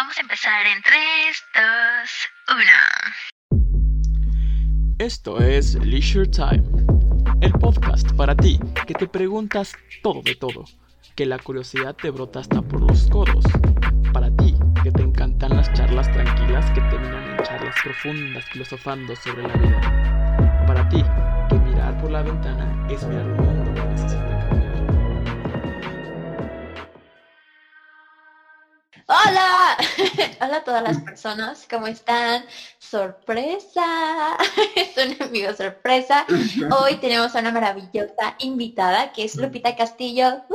Vamos a empezar en 3, 2, 1. Esto es Leisure Time, el podcast para ti que te preguntas todo de todo, que la curiosidad te brota hasta por los codos, para ti que te encantan las charlas tranquilas que terminan en charlas profundas filosofando sobre la vida, para ti que mirar por la ventana es mirar el mundo que necesita cambiar. ¡Hola! Hola a todas las personas, ¿cómo están? ¡Sorpresa! Es un amigo sorpresa. Hoy tenemos a una maravillosa invitada que es Lupita Castillo. ¡Uh!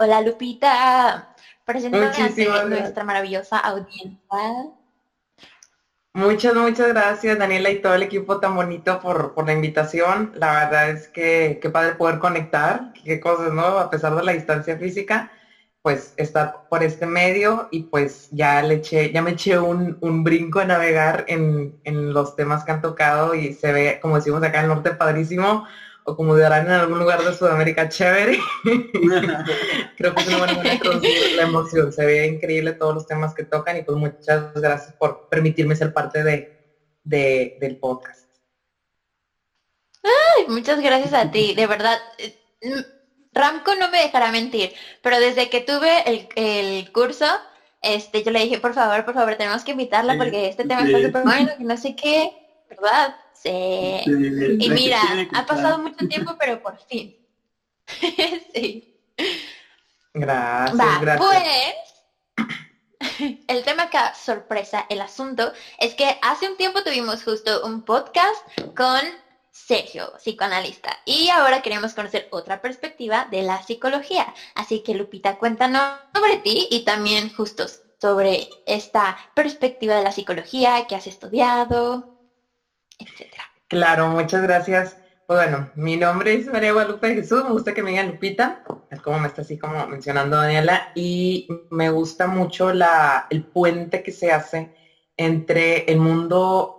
¡Hola, Lupita! Preséntame a nuestra maravillosa audiencia. Muchas gracias, Daniela, y todo el equipo tan bonito por la invitación. La verdad es que qué padre poder conectar, qué cosas, ¿no? A pesar de la distancia física, pues estar por este medio y pues ya me eché un brinco a navegar en los temas que han tocado y se ve, como decimos acá en el norte, padrísimo, o como dirán en algún lugar de Sudamérica, chévere. Creo que es una buena manera de producir la emoción, se ve increíble todos los temas que tocan y pues muchas gracias por permitirme ser parte del podcast. Ay, muchas gracias a ti, de verdad. Ramco no me dejará mentir, pero desde que tuve el curso, yo le dije, por favor, tenemos que invitarla porque este tema está súper bueno, que no sé qué, ¿verdad? Sí. Y mira, ha pasado mucho tiempo, pero por fin. Sí. Gracias. Pues, el tema acá, sorpresa, el asunto, es que hace un tiempo tuvimos justo un podcast con Sergio, psicoanalista, y ahora queremos conocer otra perspectiva de la psicología. Así que, Lupita, cuéntanos sobre ti y también justo sobre esta perspectiva de la psicología que has estudiado, etcétera. Claro, muchas gracias. Pues bueno, mi nombre es María Guadalupe Jesús, me gusta que me digan Lupita, como me está así como mencionando Daniela, y me gusta mucho el puente que se hace entre el mundo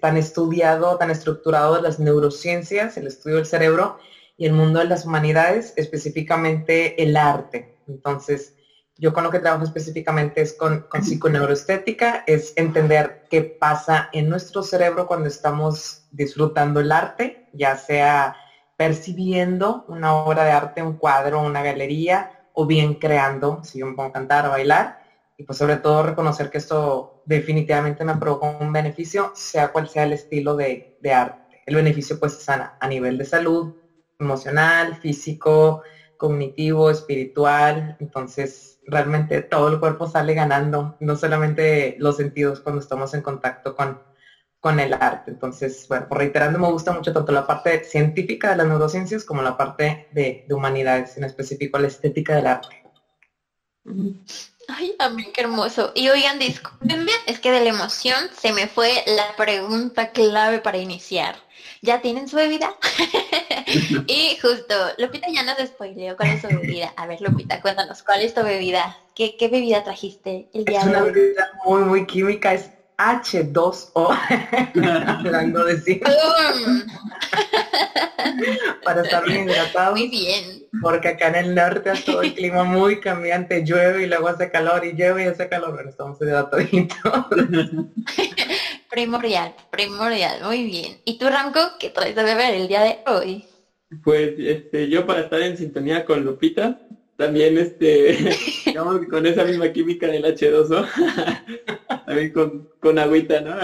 tan estudiado, tan estructurado de las neurociencias, el estudio del cerebro, y el mundo de las humanidades, específicamente el arte. Entonces, yo con lo que trabajo específicamente es con psiconeuroestética, es entender qué pasa en nuestro cerebro cuando estamos disfrutando el arte, ya sea percibiendo una obra de arte, un cuadro, una galería, o bien creando, si yo me pongo a cantar o bailar, y pues sobre todo reconocer que esto definitivamente me provocó un beneficio, sea cual sea el estilo de arte. El beneficio pues sana a nivel de salud, emocional, físico, cognitivo, espiritual. Entonces realmente todo el cuerpo sale ganando, no solamente los sentidos cuando estamos en contacto con el arte. Entonces, bueno, reiterando, me gusta mucho tanto la parte científica de las neurociencias como la parte de humanidades, en específico la estética del arte. Ay, amén, qué hermoso. Y oigan, discúlpenme, es que de la emoción se me fue la pregunta clave para iniciar. ¿Ya tienen su bebida? Y justo, Lupita ya nos spoileó cuál es su bebida. A ver, Lupita, cuéntanos, ¿cuál es tu bebida? ¿Qué bebida trajiste el día de hoy? Es una bebida muy, muy química, es H2O. Hablando de sí. Para estar bien hidratado. Muy bien. Porque acá en el norte hace todo el clima muy cambiante, llueve y luego hace calor, y llueve y hace calor, pero estamos hidrataditos. Primordial, muy bien. ¿Y tú, Ramco, qué traes a beber el día de hoy? Pues yo, para estar en sintonía con Lupita, también digamos con esa misma química del H2O, también con agüita, ¿no?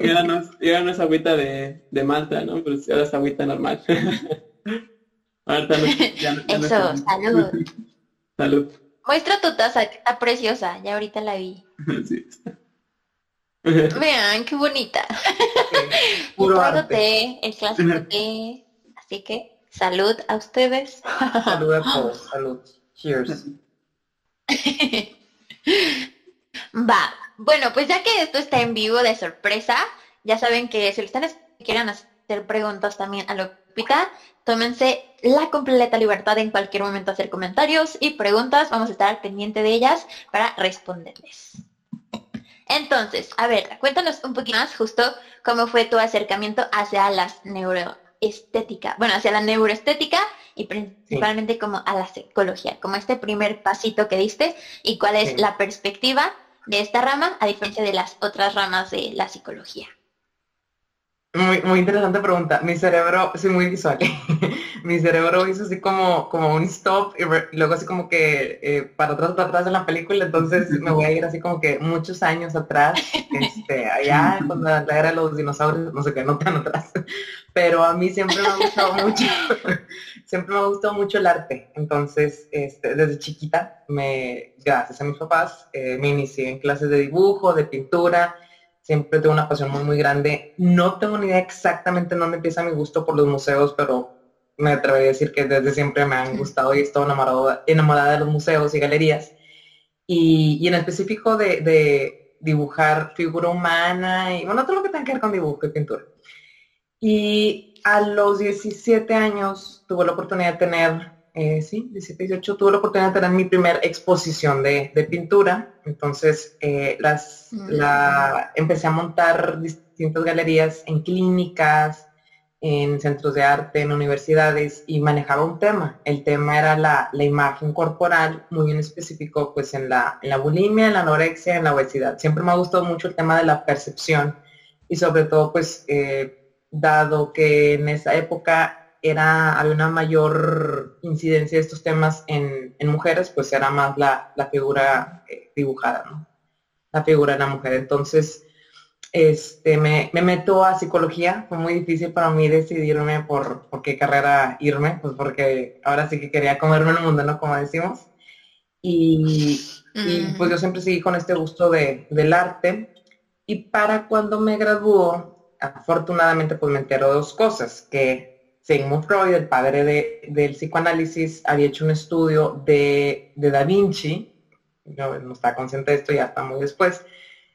Ya no es agüita de Malta, ¿no? Pero ahora es agüita normal. Marta, ya no eso, salud. Salud. Muestra tu taza, que está preciosa, ya ahorita la vi. Sí. Vean, qué bonita. Sí, puro arte. El clásico té, así que salud a ustedes. Salud a todos, salud. Cheers. Va. Bueno, pues ya que esto está en vivo de sorpresa, ya saben que si ustedes quieran hacer preguntas también a Lupita, tómense la completa libertad en cualquier momento hacer comentarios y preguntas. Vamos a estar pendiente de ellas para responderles. Entonces, a ver, cuéntanos un poquito más justo cómo fue tu acercamiento hacia las neuro estética, bueno, hacia la neuroestética y principalmente como a la psicología, como este primer pasito que diste y cuál es la perspectiva de esta rama a diferencia de las otras ramas de la psicología. Muy, muy interesante pregunta. Mi cerebro, soy muy visual, mi cerebro hizo así como un stop y luego así como que para atrás en la película, entonces me voy a ir así como que muchos años atrás, allá cuando la era de los dinosaurios, no sé qué, no tan atrás, pero a mí siempre me ha gustado mucho, el arte, entonces desde chiquita, gracias a mis papás, me inicié en clases de dibujo, de pintura. Siempre tengo una pasión muy, muy grande. No tengo ni idea exactamente en dónde empieza mi gusto por los museos, pero me atrevería a decir que desde siempre me han gustado y he estado enamorada de los museos y galerías. Y en específico de dibujar figura humana y, bueno, todo lo que tenga que ver con dibujo y pintura. Y a los 17 años tuve la oportunidad de tener, 17, 18, tuve la oportunidad de tener mi primera exposición de pintura, entonces empecé a montar distintas galerías en clínicas, en centros de arte, en universidades, y manejaba un tema. El tema era la imagen corporal, muy en específico pues en la bulimia, en la anorexia, en la obesidad. Siempre me ha gustado mucho el tema de la percepción, y sobre todo pues dado que en esa época había una mayor incidencia de estos temas en mujeres, pues era más la figura dibujada, ¿no? La figura de la mujer. Entonces, me meto a psicología. Fue muy difícil para mí decidirme por qué carrera irme, pues porque ahora sí que quería comerme el mundo, ¿no? Como decimos. Y pues yo siempre seguí con este gusto del arte. Y para cuando me graduó, afortunadamente, pues me entero de dos cosas, que Sigmund Freud, el padre del psicoanálisis, había hecho un estudio de Da Vinci, no estaba consciente de esto ya hasta muy después,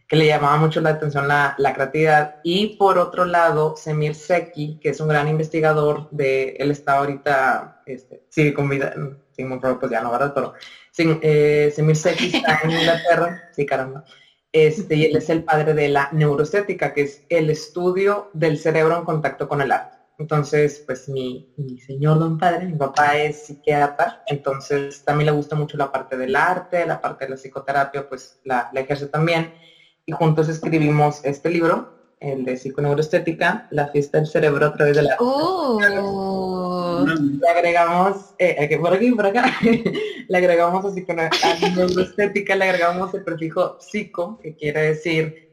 que le llamaba mucho la atención la creatividad. Y por otro lado, Semir Zeki, que es un gran investigador él está ahorita, sigue con vida, Sigmund Freud pues ya no, ¿verdad? Pero Semir Zeki está en Inglaterra, sí, caramba. Y él es el padre de la neuroestética, que es el estudio del cerebro en contacto con el arte. Entonces, pues mi señor don padre, mi papá es psiquiatra, entonces también le gusta mucho la parte del arte, la parte de la psicoterapia, pues la ejerce también. Y juntos escribimos este libro, el de psiconeuroestética, La fiesta del cerebro a través de la... Le agregamos, por acá, le agregamos a neuroestética, le agregamos el prefijo psico, que quiere decir...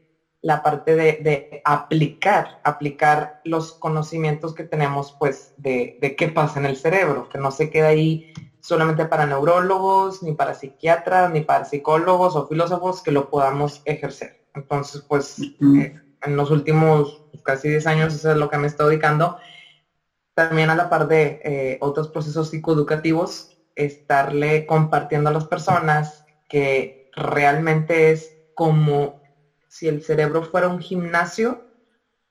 la parte de aplicar los conocimientos que tenemos, pues, de qué pasa en el cerebro, que no se queda ahí solamente para neurólogos, ni para psiquiatras, ni para psicólogos o filósofos, que lo podamos ejercer. Entonces, pues, en los últimos casi 10 años, eso es lo que me estoy dedicando. También a la par de otros procesos psicoeducativos, estarle compartiendo a las personas que realmente es como... si el cerebro fuera un gimnasio,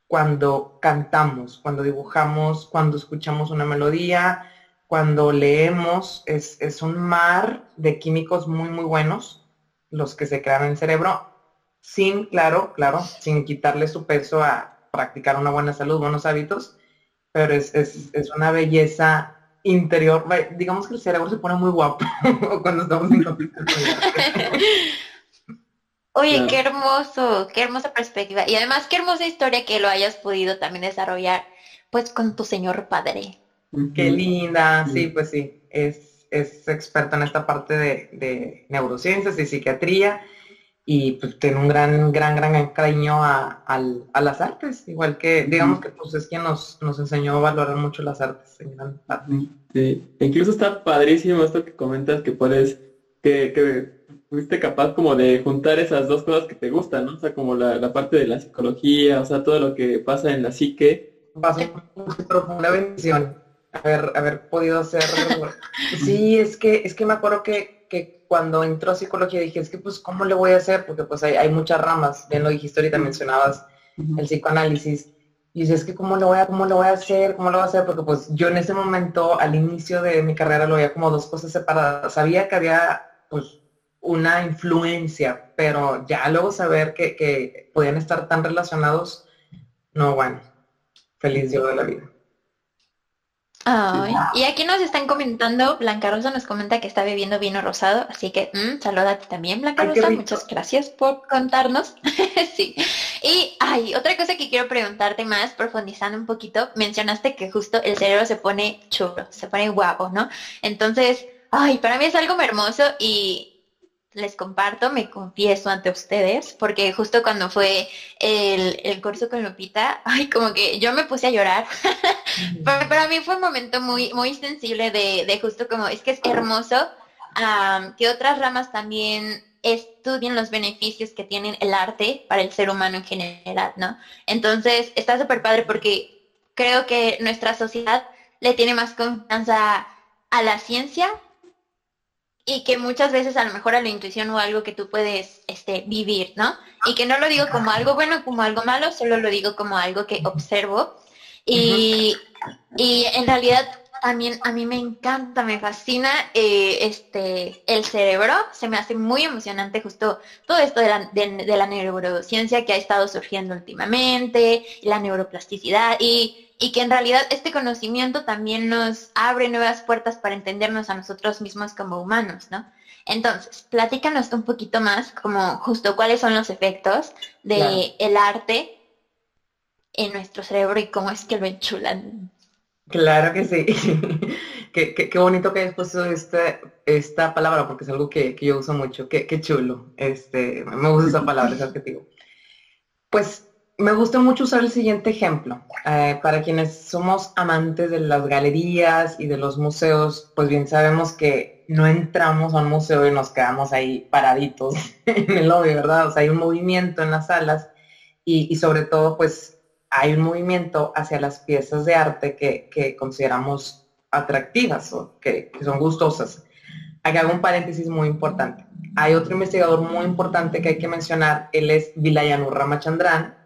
cuando cantamos, cuando dibujamos, cuando escuchamos una melodía, cuando leemos, es un mar de químicos muy, muy buenos los que se crean en el cerebro, sin quitarle su peso a practicar una buena salud, buenos hábitos, pero es una belleza interior. Digamos que el cerebro se pone muy guapo cuando estamos en conflicto. Oye, claro. qué hermosa perspectiva. Y además, qué hermosa historia que lo hayas podido también desarrollar, pues, con tu señor padre. Qué linda, sí, pues sí. Es experta en esta parte de neurociencias y psiquiatría. Y pues tiene un gran cariño a las artes. Igual que, digamos que pues es quien nos enseñó a valorar mucho las artes en gran parte. Sí. Incluso está padrísimo esto que comentas, que puedes... que fuiste capaz como de juntar esas dos cosas que te gustan, ¿no? O sea, como la parte de la psicología, o sea, todo lo que pasa en la psique. Va a ser una bendición haber podido hacer... Sí, es que me acuerdo que cuando entró psicología dije, es que pues, ¿cómo le voy a hacer? Porque pues hay muchas ramas, bien lo dijiste ahorita, mencionabas el psicoanálisis. Y dices, es que ¿cómo lo voy a hacer? Porque pues yo en ese momento, al inicio de mi carrera, lo veía como dos cosas separadas. Sabía que había, pues... una influencia, pero ya luego saber que podían estar tan relacionados, no, bueno, feliz yo de la vida. Ay, y aquí nos están comentando, Blanca Rosa nos comenta que está bebiendo vino rosado, así que salúdate también, Blanca Rosa, muchas gracias por contarnos. Sí. Y hay otra cosa que quiero preguntarte más, profundizando un poquito, mencionaste que justo el cerebro se pone chulo, se pone guapo, ¿no? Entonces, ay, para mí es algo hermoso y les comparto, me confieso ante ustedes, porque justo cuando fue el curso con Lupita, ay, como que yo me puse a llorar. Pero para mí fue un momento muy, muy sensible de justo como, es que es hermoso que otras ramas también estudien los beneficios que tienen el arte para el ser humano en general, ¿no? Entonces, está súper padre porque creo que nuestra sociedad le tiene más confianza a la ciencia, y que muchas veces a lo mejor a la intuición o algo que tú puedes vivir, ¿no? Y que no lo digo como algo bueno, como algo malo, solo lo digo como algo que observo. Y en realidad también a mí me encanta, me fascina el cerebro. Se me hace muy emocionante justo todo esto de la neurociencia que ha estado surgiendo últimamente, la neuroplasticidad y que en realidad este conocimiento también nos abre nuevas puertas para entendernos a nosotros mismos como humanos, ¿no? Entonces, platícanos un poquito más como justo cuáles son los efectos del arte en nuestro cerebro y cómo es que lo enchulan. Claro que sí. Qué bonito que hayas puesto esta palabra, porque es algo que yo uso mucho. Qué chulo. Me gusta esa palabra, ese adjetivo. Pues, me gusta mucho usar el siguiente ejemplo. Para quienes somos amantes de las galerías y de los museos, pues bien sabemos que no entramos a un museo y nos quedamos ahí paraditos en el lobby, ¿verdad? O sea, hay un movimiento en las salas y sobre todo, pues, hay un movimiento hacia las piezas de arte que consideramos atractivas o que son gustosas. Aquí hago un paréntesis muy importante. Hay otro investigador muy importante que hay que mencionar. Él es Vilayanur Ramachandran.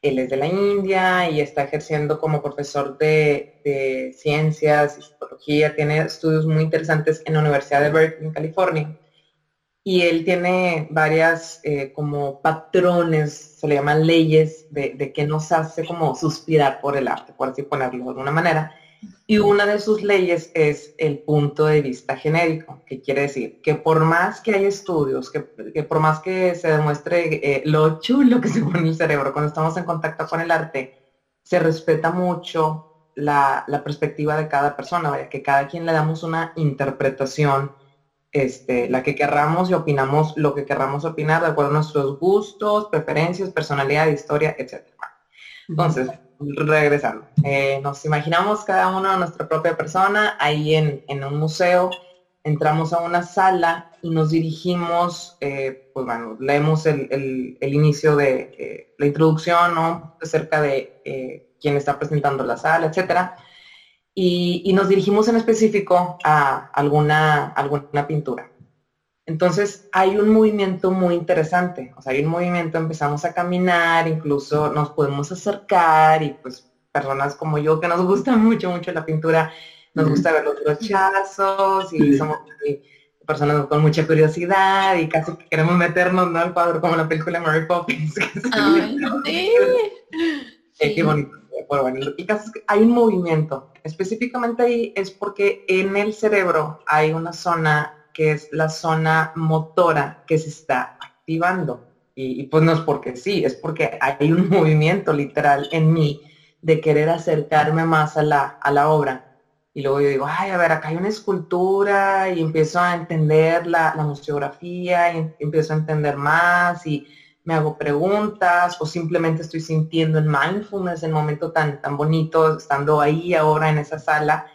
Él es de la India y está ejerciendo como profesor de ciencias y psicología. Tiene estudios muy interesantes en la Universidad de Berkeley, en California. Y él tiene varias como patrones, se le llaman leyes, de que nos hace como suspirar por el arte, por así ponerlo de alguna manera. Y una de sus leyes es el punto de vista genérico, que quiere decir que por más que hay estudios, que por más que se demuestre lo chulo que se pone el cerebro cuando estamos en contacto con el arte, se respeta mucho la perspectiva de cada persona, vaya, que cada quien le damos una interpretación, la que querramos y opinamos lo que querramos opinar de acuerdo a nuestros gustos, preferencias, personalidad, historia, etc. Entonces, regresando, nos imaginamos cada uno a nuestra propia persona ahí en un museo, entramos a una sala y nos dirigimos, pues bueno, leemos el inicio de la introducción, ¿no? Acerca de quién está presentando la sala, etcétera, y nos dirigimos en específico a alguna pintura. Entonces, hay un movimiento muy interesante, o sea, hay un movimiento, empezamos a caminar, incluso nos podemos acercar y pues personas como yo que nos gusta mucho la pintura, nos gusta ver los brochazos y somos personas con mucha curiosidad y casi que queremos meternos, ¿no?, al cuadro como la película Mary Poppins. Ay, sí. Qué bonito. Pero bueno, el caso es que hay un movimiento, específicamente ahí es porque en el cerebro hay una zona que es la zona motora que se está activando. Y pues no es porque sí, es porque hay un movimiento literal en mí de querer acercarme más a la obra. Y luego yo digo, ay, a ver, acá hay una escultura y empiezo a entender la museografía y empiezo a entender más y me hago preguntas o simplemente estoy sintiendo en mindfulness el momento tan bonito estando ahí ahora en esa sala.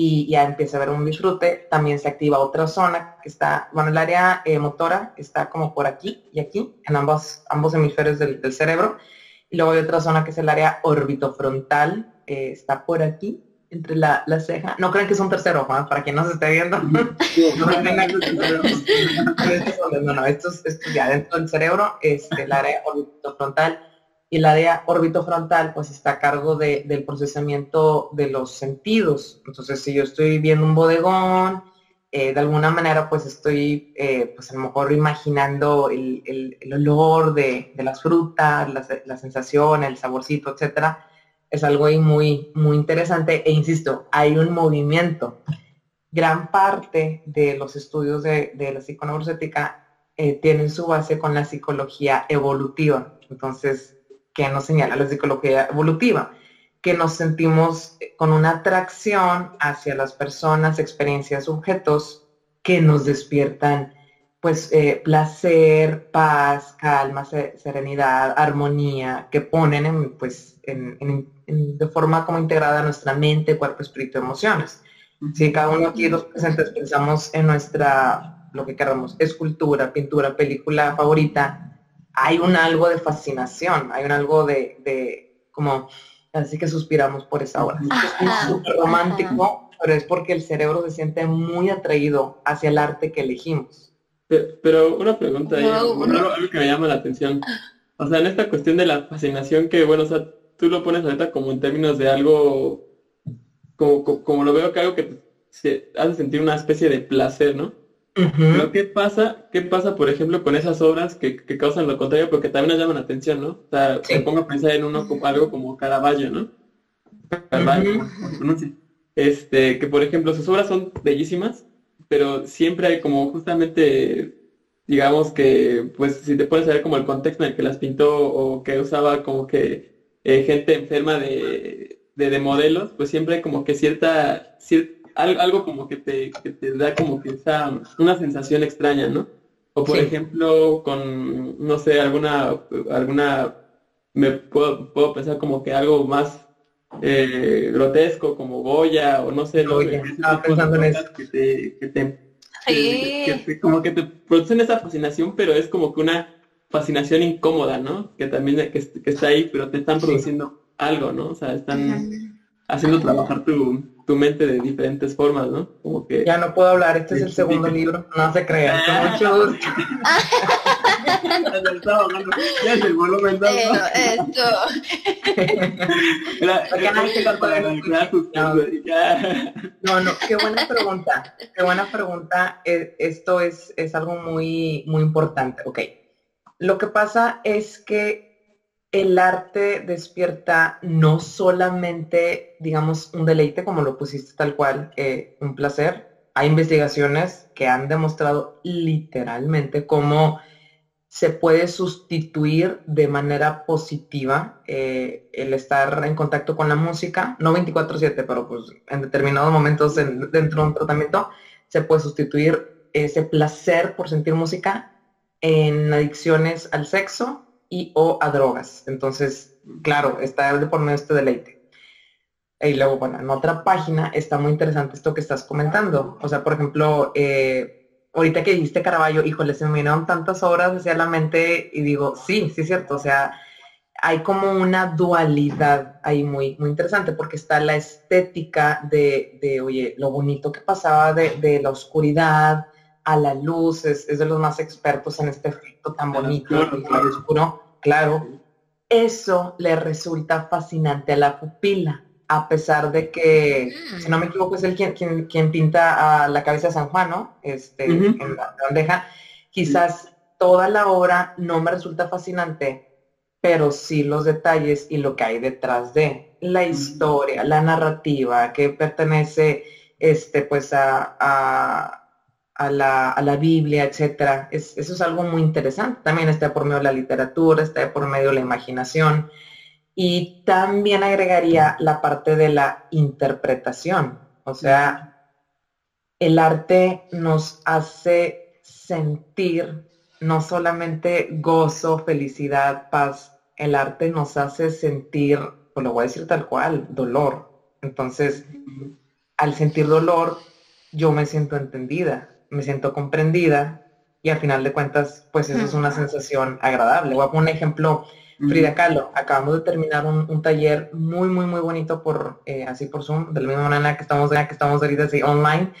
Y ya empieza a haber un disfrute, también se activa otra zona que está, bueno, el área motora está como por aquí y aquí, en ambos hemisferios del cerebro. Y luego hay otra zona que es el área orbitofrontal, está por aquí, entre la ceja. No crean que es un tercer ojo, ¿eh? Para quien nos esté viendo. No, esto ya dentro del cerebro, el área orbitofrontal. Y la área orbitofrontal pues está a cargo del procesamiento de los sentidos. Entonces, si yo estoy viendo un bodegón, de alguna manera pues estoy pues a lo mejor imaginando el olor de las frutas, la sensación, el saborcito, etcétera. es algo ahí muy, muy interesante, e insisto, hay un movimiento. Gran parte de los estudios de la psiconeuroestética tienen su base con la psicología evolutiva. Entonces, ¿qué nos señala la psicología evolutiva? Que nos sentimos con una atracción hacia las personas, experiencias, objetos que nos despiertan pues placer, paz, calma, serenidad, armonía, que ponen de forma como integrada nuestra mente, cuerpo, espíritu, emociones. Si cada uno aquí los presentes pensamos en nuestra, lo que queramos, escultura, pintura, película favorita, hay un algo de fascinación, hay un algo de como, así que suspiramos por esa obra. Es súper romántico, pero es porque el cerebro se siente muy atraído hacia el arte que elegimos. Pero una pregunta, algo que me llama la atención. O sea, en esta cuestión de la fascinación que, bueno, o sea, tú lo pones ahorita como en términos de algo... Como lo veo, que algo que se hace sentir una especie de placer, ¿no? Uh-huh. Pero ¿qué pasa, por ejemplo, con esas obras que causan lo contrario, porque también nos llaman la atención, ¿no? O sea, sí. Me pongo a pensar en algo como Caravaggio, ¿no? Caravaggio, uh-huh. Que por ejemplo, sus obras son bellísimas, pero siempre hay como justamente, digamos que, pues, si te pones a ver como el contexto en el que las pintó, o que usaba como que gente enferma de modelos, pues siempre hay como que algo como que te da como que una sensación extraña, ¿no? O por ejemplo, con, no sé, alguna me puedo pensar como que algo más grotesco, como Goya, o no sé, como que te producen esa fascinación, pero es como que una fascinación incómoda, ¿no? Que también que está ahí, pero te están produciendo algo, ¿no? O sea, están haciendo trabajar tu mente de diferentes formas, ¿no? Como que... Ya no puedo hablar, este es el segundo libro, no se crean, con mucho gusto. Ya es el volumen 2, ¿no? Esto... No, qué buena pregunta. Esto es algo muy, muy importante. Ok, lo que pasa es que el arte despierta no solamente, digamos, un deleite, como lo pusiste tal cual, un placer. Hay investigaciones que han demostrado literalmente cómo se puede sustituir de manera positiva el estar en contacto con la música, no 24/7, pero pues en determinados momentos dentro de un tratamiento, se puede sustituir ese placer por sentir música en adicciones al sexo y/o a drogas. Entonces, claro, está de por medio este deleite. Y luego, bueno, en otra página está muy interesante esto que estás comentando. O sea, por ejemplo, ahorita que dijiste Caravaggio, híjole, se me vinieron tantas obras hacia la mente y digo, sí es cierto. O sea, hay como una dualidad ahí muy, muy interesante, porque está la estética de lo bonito que pasaba de la oscuridad a la luz, es de los más expertos en este efecto tan bonito, claro. Oscuro, claro. Eso le resulta fascinante a la pupila, a pesar de que, si no me equivoco, es él quien pinta a la cabeza de San Juan, ¿no? En la bandeja. Quizás toda la obra no me resulta fascinante, pero sí los detalles y lo que hay detrás de la historia, la narrativa que pertenece pues a la Biblia, etcétera. Eso es algo muy interesante. También está por medio de la literatura, está por medio de la imaginación. Y también agregaría la parte de la interpretación. O sea, el arte nos hace sentir no solamente gozo, felicidad, paz. El arte nos hace sentir, pues lo voy a decir tal cual, dolor. Entonces, al sentir dolor, yo me siento entendida, me siento comprendida, y al final de cuentas, pues eso es una sensación agradable. Voy a poner un ejemplo, Frida Kahlo. Acabamos de terminar un taller muy, muy, muy bonito así por Zoom, de la misma manera que estamos ahorita, así online,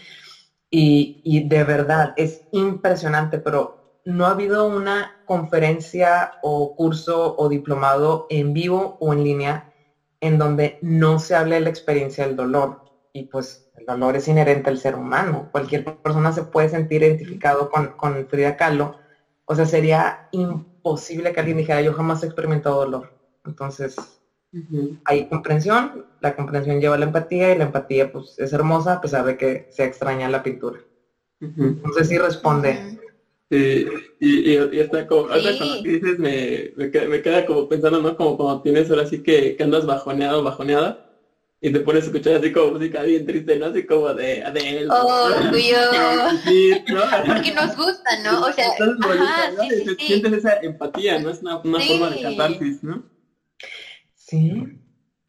y de verdad, es impresionante, pero no ha habido una conferencia o curso o diplomado en vivo o en línea en donde no se hable de la experiencia del dolor, y pues... El dolor es inherente al ser humano. Cualquier persona se puede sentir identificado con Frida Kahlo. O sea, sería imposible que alguien dijera, yo jamás he experimentado dolor. Entonces, Hay comprensión, la comprensión lleva a la empatía y la empatía pues es hermosa a pesar de que se extraña la pintura. No sé si responde. Sí, y hasta como, hasta cuando dices me queda como pensando, ¿no? Como cuando tienes ahora sí que andas bajoneado, bajoneada, y te pones a escuchar así como música bien triste, ¿no? Así como de Adele. Oh, tuyo. Sí, ¿no? Porque nos gusta, ¿no? O sea, ajá, ¿no? Sí, sí, sientes esa empatía, ¿no? Es una forma de catarsis, ¿no? Sí.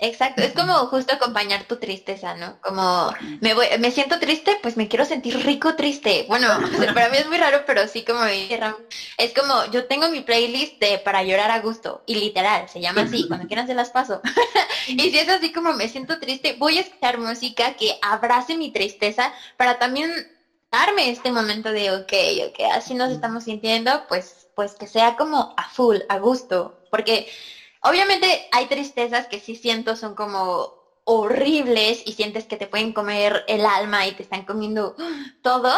Exacto, es como justo acompañar tu tristeza, ¿no? Como me siento triste, pues me quiero sentir rico triste. Bueno, o sea, para mí es muy raro, pero sí, como es como yo tengo mi playlist de para llorar a gusto y literal, se llama así, cuando quieran se las paso. Y si es así como me siento triste, voy a escuchar música que abrace mi tristeza para también darme este momento de ok, así nos estamos sintiendo, pues que sea como a full, a gusto, porque obviamente hay tristezas que sí siento son como horribles y sientes que te pueden comer el alma y te están comiendo todo,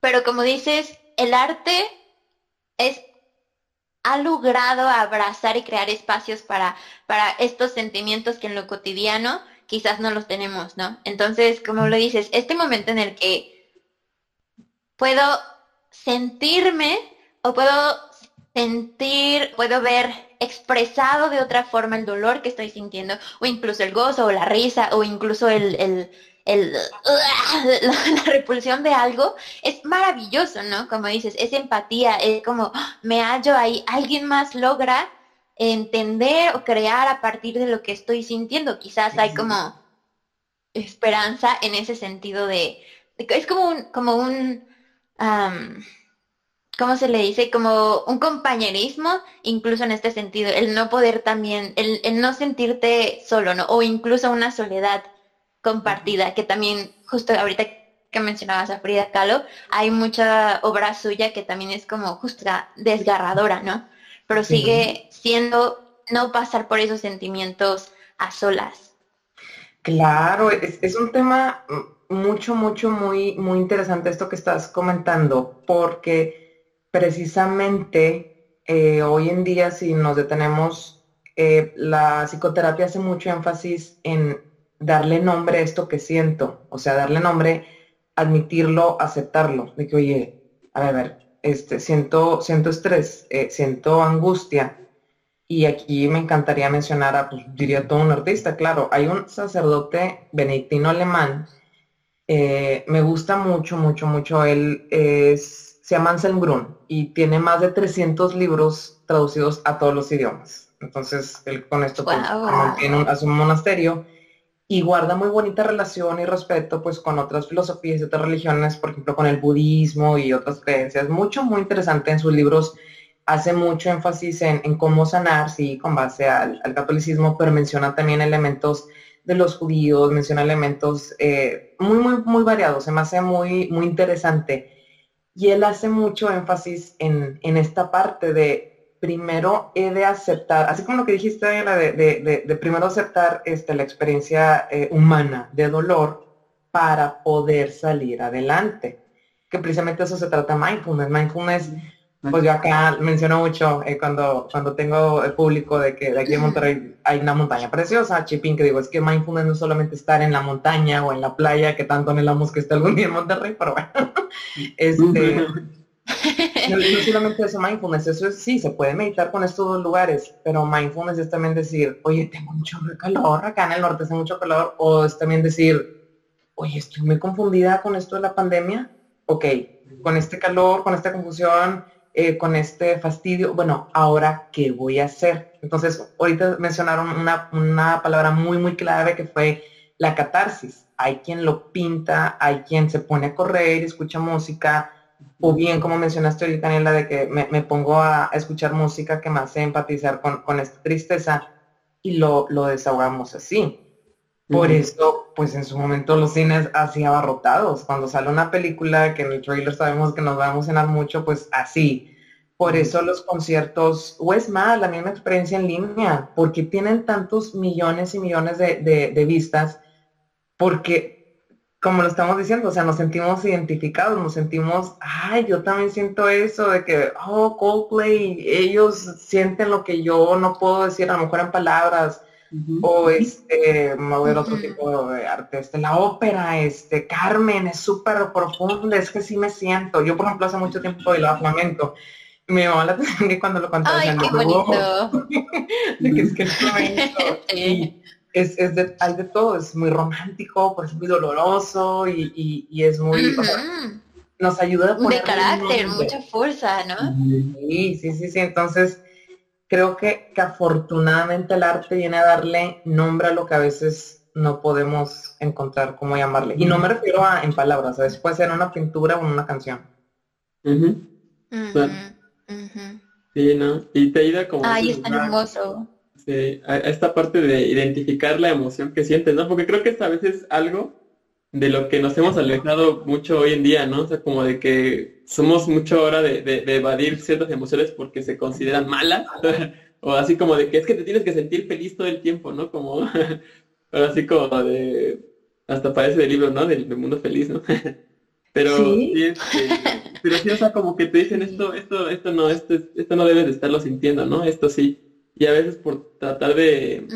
pero como dices, el arte ha logrado abrazar y crear espacios para estos sentimientos que en lo cotidiano quizás no los tenemos, ¿no? Entonces, como lo dices, este momento en el que puedo sentirme o puedo ver expresado de otra forma el dolor que estoy sintiendo, o incluso el gozo, o la risa, o incluso la repulsión de algo, es maravilloso, ¿no? Como dices, es empatía, es como me hallo ahí, alguien más logra entender o crear a partir de lo que estoy sintiendo. Quizás hay como esperanza en ese sentido de es como un ¿cómo se le dice? Como un compañerismo, incluso en este sentido, el no poder también, el no sentirte solo, ¿no? O incluso una soledad compartida, que también, justo ahorita que mencionabas a Frida Kahlo, hay mucha obra suya que también es como justo desgarradora, ¿no? Pero sigue siendo no pasar por esos sentimientos a solas. Claro, es un tema muy interesante esto que estás comentando, porque precisamente hoy en día, si nos detenemos, la psicoterapia hace mucho énfasis en darle nombre a esto que siento, o sea, darle nombre, admitirlo, aceptarlo, de que oye, a ver, siento estrés, siento angustia, y aquí me encantaría mencionar a, pues diría todo un artista, claro, hay un sacerdote benedictino alemán, me gusta mucho, él se llama Anselm Grün y tiene más de 300 libros traducidos a todos los idiomas. Entonces, él con esto hace un monasterio y guarda muy bonita relación y respeto pues con otras filosofías y otras religiones, por ejemplo, con el budismo y otras creencias. Muy interesante en sus libros. Hace mucho énfasis en cómo sanar, sí, con base al catolicismo, pero menciona también elementos de los judíos, menciona elementos muy variados. Se me hace muy interesante. Y él hace mucho énfasis en esta parte de primero he de aceptar, así como lo que dijiste, Daniela, de primero aceptar la experiencia humana de dolor para poder salir adelante. Que precisamente eso se trata mindfulness. Mindfulness, pues yo acá menciono mucho cuando tengo el público de que de aquí en Monterrey hay una montaña preciosa, Chipín, que digo, es que mindfulness no es solamente estar en la montaña o en la playa, que tanto anhelamos que esté algún día en Monterrey, pero bueno. No solamente eso, mindfulness, eso sí, se puede meditar con estos dos lugares, pero mindfulness es también decir, oye, tengo mucho calor, acá en el norte hace mucho calor, o es también decir, oye, estoy muy confundida con esto de la pandemia, ok, con este calor, con esta confusión, con este fastidio, bueno, ¿ahora qué voy a hacer? Entonces, ahorita mencionaron una palabra muy clave que fue la catarsis. Hay quien lo pinta, hay quien se pone a correr, escucha música, o bien, como mencionaste ahorita, Daniela, de que me pongo a escuchar música que me hace empatizar con esta tristeza, y lo desahogamos así. Por eso, pues en su momento los cines así abarrotados. Cuando sale una película que en el trailer sabemos que nos va a emocionar mucho, pues así. Por eso los conciertos, o es más, la misma experiencia en línea, porque tienen tantos millones y millones de vistas, porque como lo estamos diciendo, o sea, nos sentimos identificados, nos sentimos, ay, yo también siento eso de que, oh, Coldplay, ellos sienten lo que yo no puedo decir, a lo mejor en palabras, o otro tipo de arte, la ópera, Carmen, es súper profunda, es que sí me siento. Yo, por ejemplo, hace mucho tiempo bailaba flamenco. Mi mamá la atención que cuando lo contaba, ¡ay, qué bonito! De que es que el flamenco hay de todo, es muy romántico, pero es muy doloroso y es muy, o sea, nos ayuda a poner de carácter, mucha fuerza, ¿no? Sí, entonces creo que afortunadamente el arte viene a darle nombre a lo que a veces no podemos encontrar cómo llamarle, y no me refiero a en palabras, ¿sabes? Puede ser una pintura o una canción. Sí, ¿no? Y te ayuda como... Ay, es tan hermoso. Sí, a esta parte de identificar la emoción que sientes, ¿no? Porque creo que es a veces algo de lo que nos hemos alejado mucho hoy en día, ¿no? O sea, como de que somos mucho ahora de evadir ciertas emociones porque se consideran malas, o así como de que es que te tienes que sentir feliz todo el tiempo, ¿no? Como, ahora sí como de, hasta parece de libro, ¿no? Del mundo feliz, ¿no? Pero sí, pero sí, o sea, como que te dicen esto no debes de estarlo sintiendo, ¿no? Esto sí. Y a veces por tratar de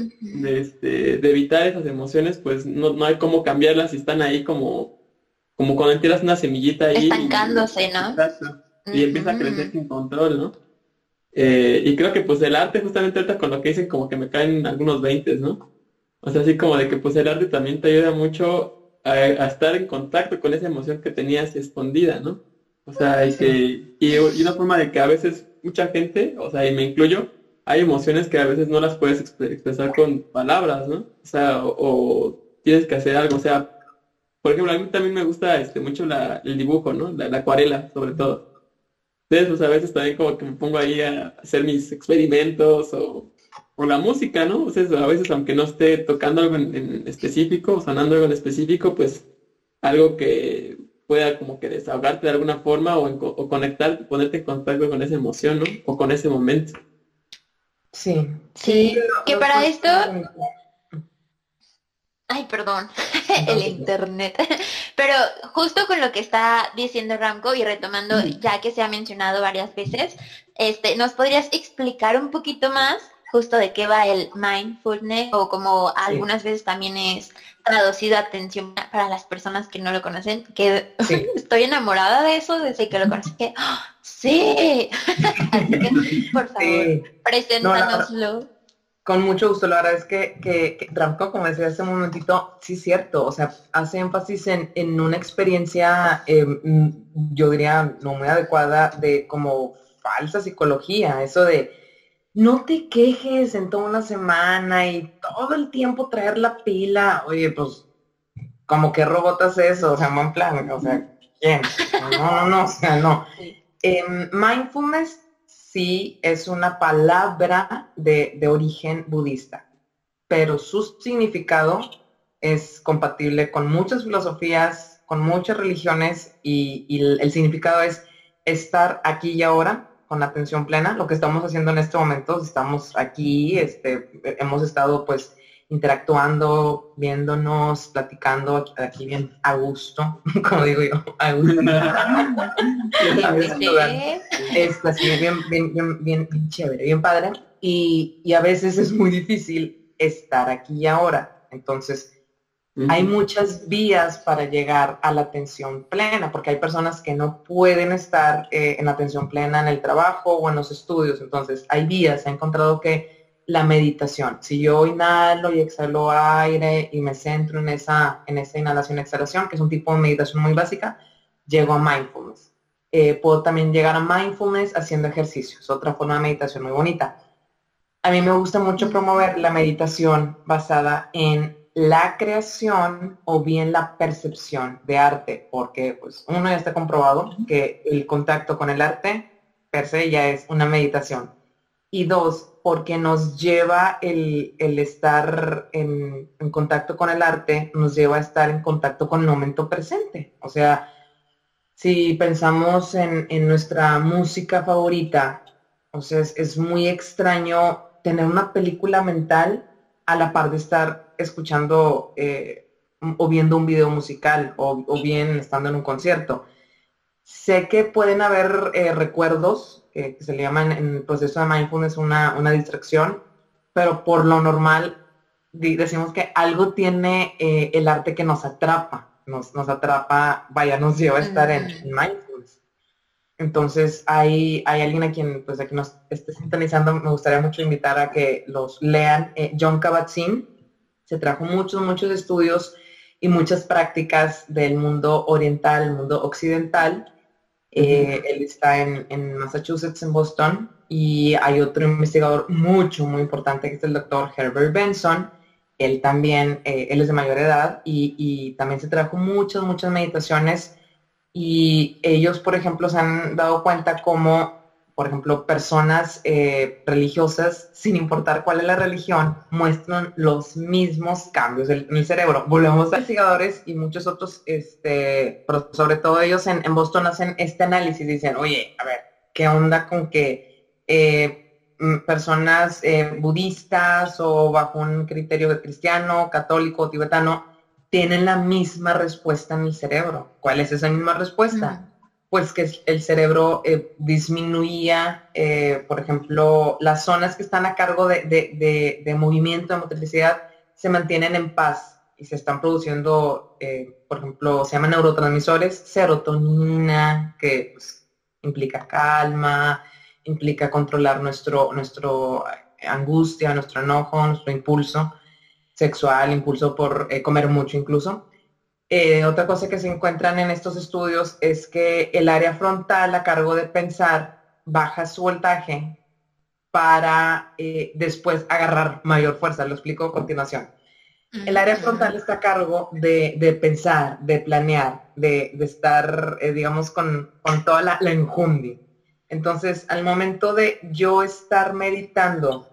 evitar esas emociones, pues no hay cómo cambiarlas y están ahí como cuando tiras una semillita ahí. Estancándose, ¿no? Exacto. Y empieza a crecer sin control, ¿no? Y creo que pues el arte justamente ahorita con lo que dicen como que me caen algunos 20, ¿no? O sea, así como de que pues el arte también te ayuda mucho a estar en contacto con esa emoción que tenías escondida, ¿no? O sea, y una forma de que a veces mucha gente, o sea, y me incluyo, hay emociones que a veces no las puedes expresar con palabras, ¿no? O sea, o tienes que hacer algo, o sea, por ejemplo, a mí también me gusta mucho el dibujo, ¿no? La acuarela, sobre todo. Entonces, pues a veces también como que me pongo ahí a hacer mis experimentos o la música, ¿no? O sea, a veces aunque no esté tocando algo en específico o sonando algo en específico, pues algo que pueda como que desahogarte de alguna forma o conectar, ponerte en contacto con esa emoción, ¿no? O con ese momento. Sí, que para esto... Ay, perdón, el internet. Pero justo con lo que está diciendo Ramco y retomando, ya que se ha mencionado varias veces, ¿nos podrías explicar un poquito más justo de qué va el mindfulness? O como algunas veces también es traducido atención para las personas que no lo conocen, que estoy enamorada de eso desde que lo conocí, que ¡oh, sí! Así que, por favor, preséntanoslo. No, con mucho gusto. La verdad es que Ramco, como decía hace un momentito, sí es cierto, o sea, hace énfasis en una experiencia, yo diría, no muy adecuada, de como falsa psicología, eso de no te quejes en toda una semana y todo el tiempo traer la pila. Oye, pues, ¿cómo qué robot hace eso? O sea, buen plan, o sea, ¿quién? No, o sea, no. Mindfulness sí es una palabra de origen budista, pero su significado es compatible con muchas filosofías, con muchas religiones, y el significado es estar aquí y ahora, con la atención plena. Lo que estamos haciendo en este momento, estamos aquí, hemos estado pues interactuando, viéndonos, platicando aquí bien a gusto, como digo yo, a gusto. Así, bien chévere, bien padre, y a veces es muy difícil estar aquí y ahora, entonces hay muchas vías para llegar a la atención plena, porque hay personas que no pueden estar en atención plena en el trabajo o en los estudios. Entonces, hay vías. He encontrado que la meditación, si yo inhalo y exhalo aire y me centro en esa inhalación-exhalación, que es un tipo de meditación muy básica, llego a mindfulness. Puedo también llegar a mindfulness haciendo ejercicios, otra forma de meditación muy bonita. A mí me gusta mucho promover la meditación basada en la creación o bien la percepción de arte, porque pues uno ya está comprobado que el contacto con el arte per se ya es una meditación, y dos, porque nos lleva el estar en contacto con el arte, nos lleva a estar en contacto con el momento presente. O sea, si pensamos en nuestra música favorita, o sea, es muy extraño tener una película mental a la par de estar escuchando o viendo un video musical, o bien estando en un concierto. Sé que pueden haber recuerdos, que se le llaman en el proceso de mindfulness una distracción, pero por lo normal decimos que algo tiene el arte que nos atrapa, nos atrapa, vaya, nos lleva a estar en mindfulness. Entonces, hay alguien a quien, pues, aquí nos esté sintonizando, me gustaría mucho invitar a que los lean. John Kabat-Zinn se trajo muchos estudios y muchas prácticas del mundo oriental, el mundo occidental. Él está en Massachusetts, en Boston, y hay otro investigador muy importante, que es el doctor Herbert Benson. Él también, él es de mayor edad, y también se trajo muchas meditaciones. Y ellos, por ejemplo, se han dado cuenta cómo, por ejemplo, personas religiosas, sin importar cuál es la religión, muestran los mismos cambios en el cerebro. Volvemos a investigadores y muchos otros, pero sobre todo ellos en Boston hacen este análisis, dicen, oye, a ver, ¿qué onda con que personas budistas o bajo un criterio cristiano, católico, tibetano, tienen la misma respuesta en el cerebro? ¿Cuál es esa misma respuesta? Pues que el cerebro disminuía, por ejemplo, las zonas que están a cargo de movimiento, de motricidad, se mantienen en paz y se están produciendo, por ejemplo, se llaman neurotransmisores, serotonina, que pues, implica calma, implica controlar nuestro angustia, nuestro enojo, nuestro impulso sexual, impulso por comer mucho incluso. Otra cosa que se encuentran en estos estudios es que el área frontal a cargo de pensar baja su voltaje para después agarrar mayor fuerza. Lo explico a continuación. El área frontal está a cargo de pensar, de planear, de estar, digamos, con toda la enjundia. Entonces, al momento de yo estar meditando,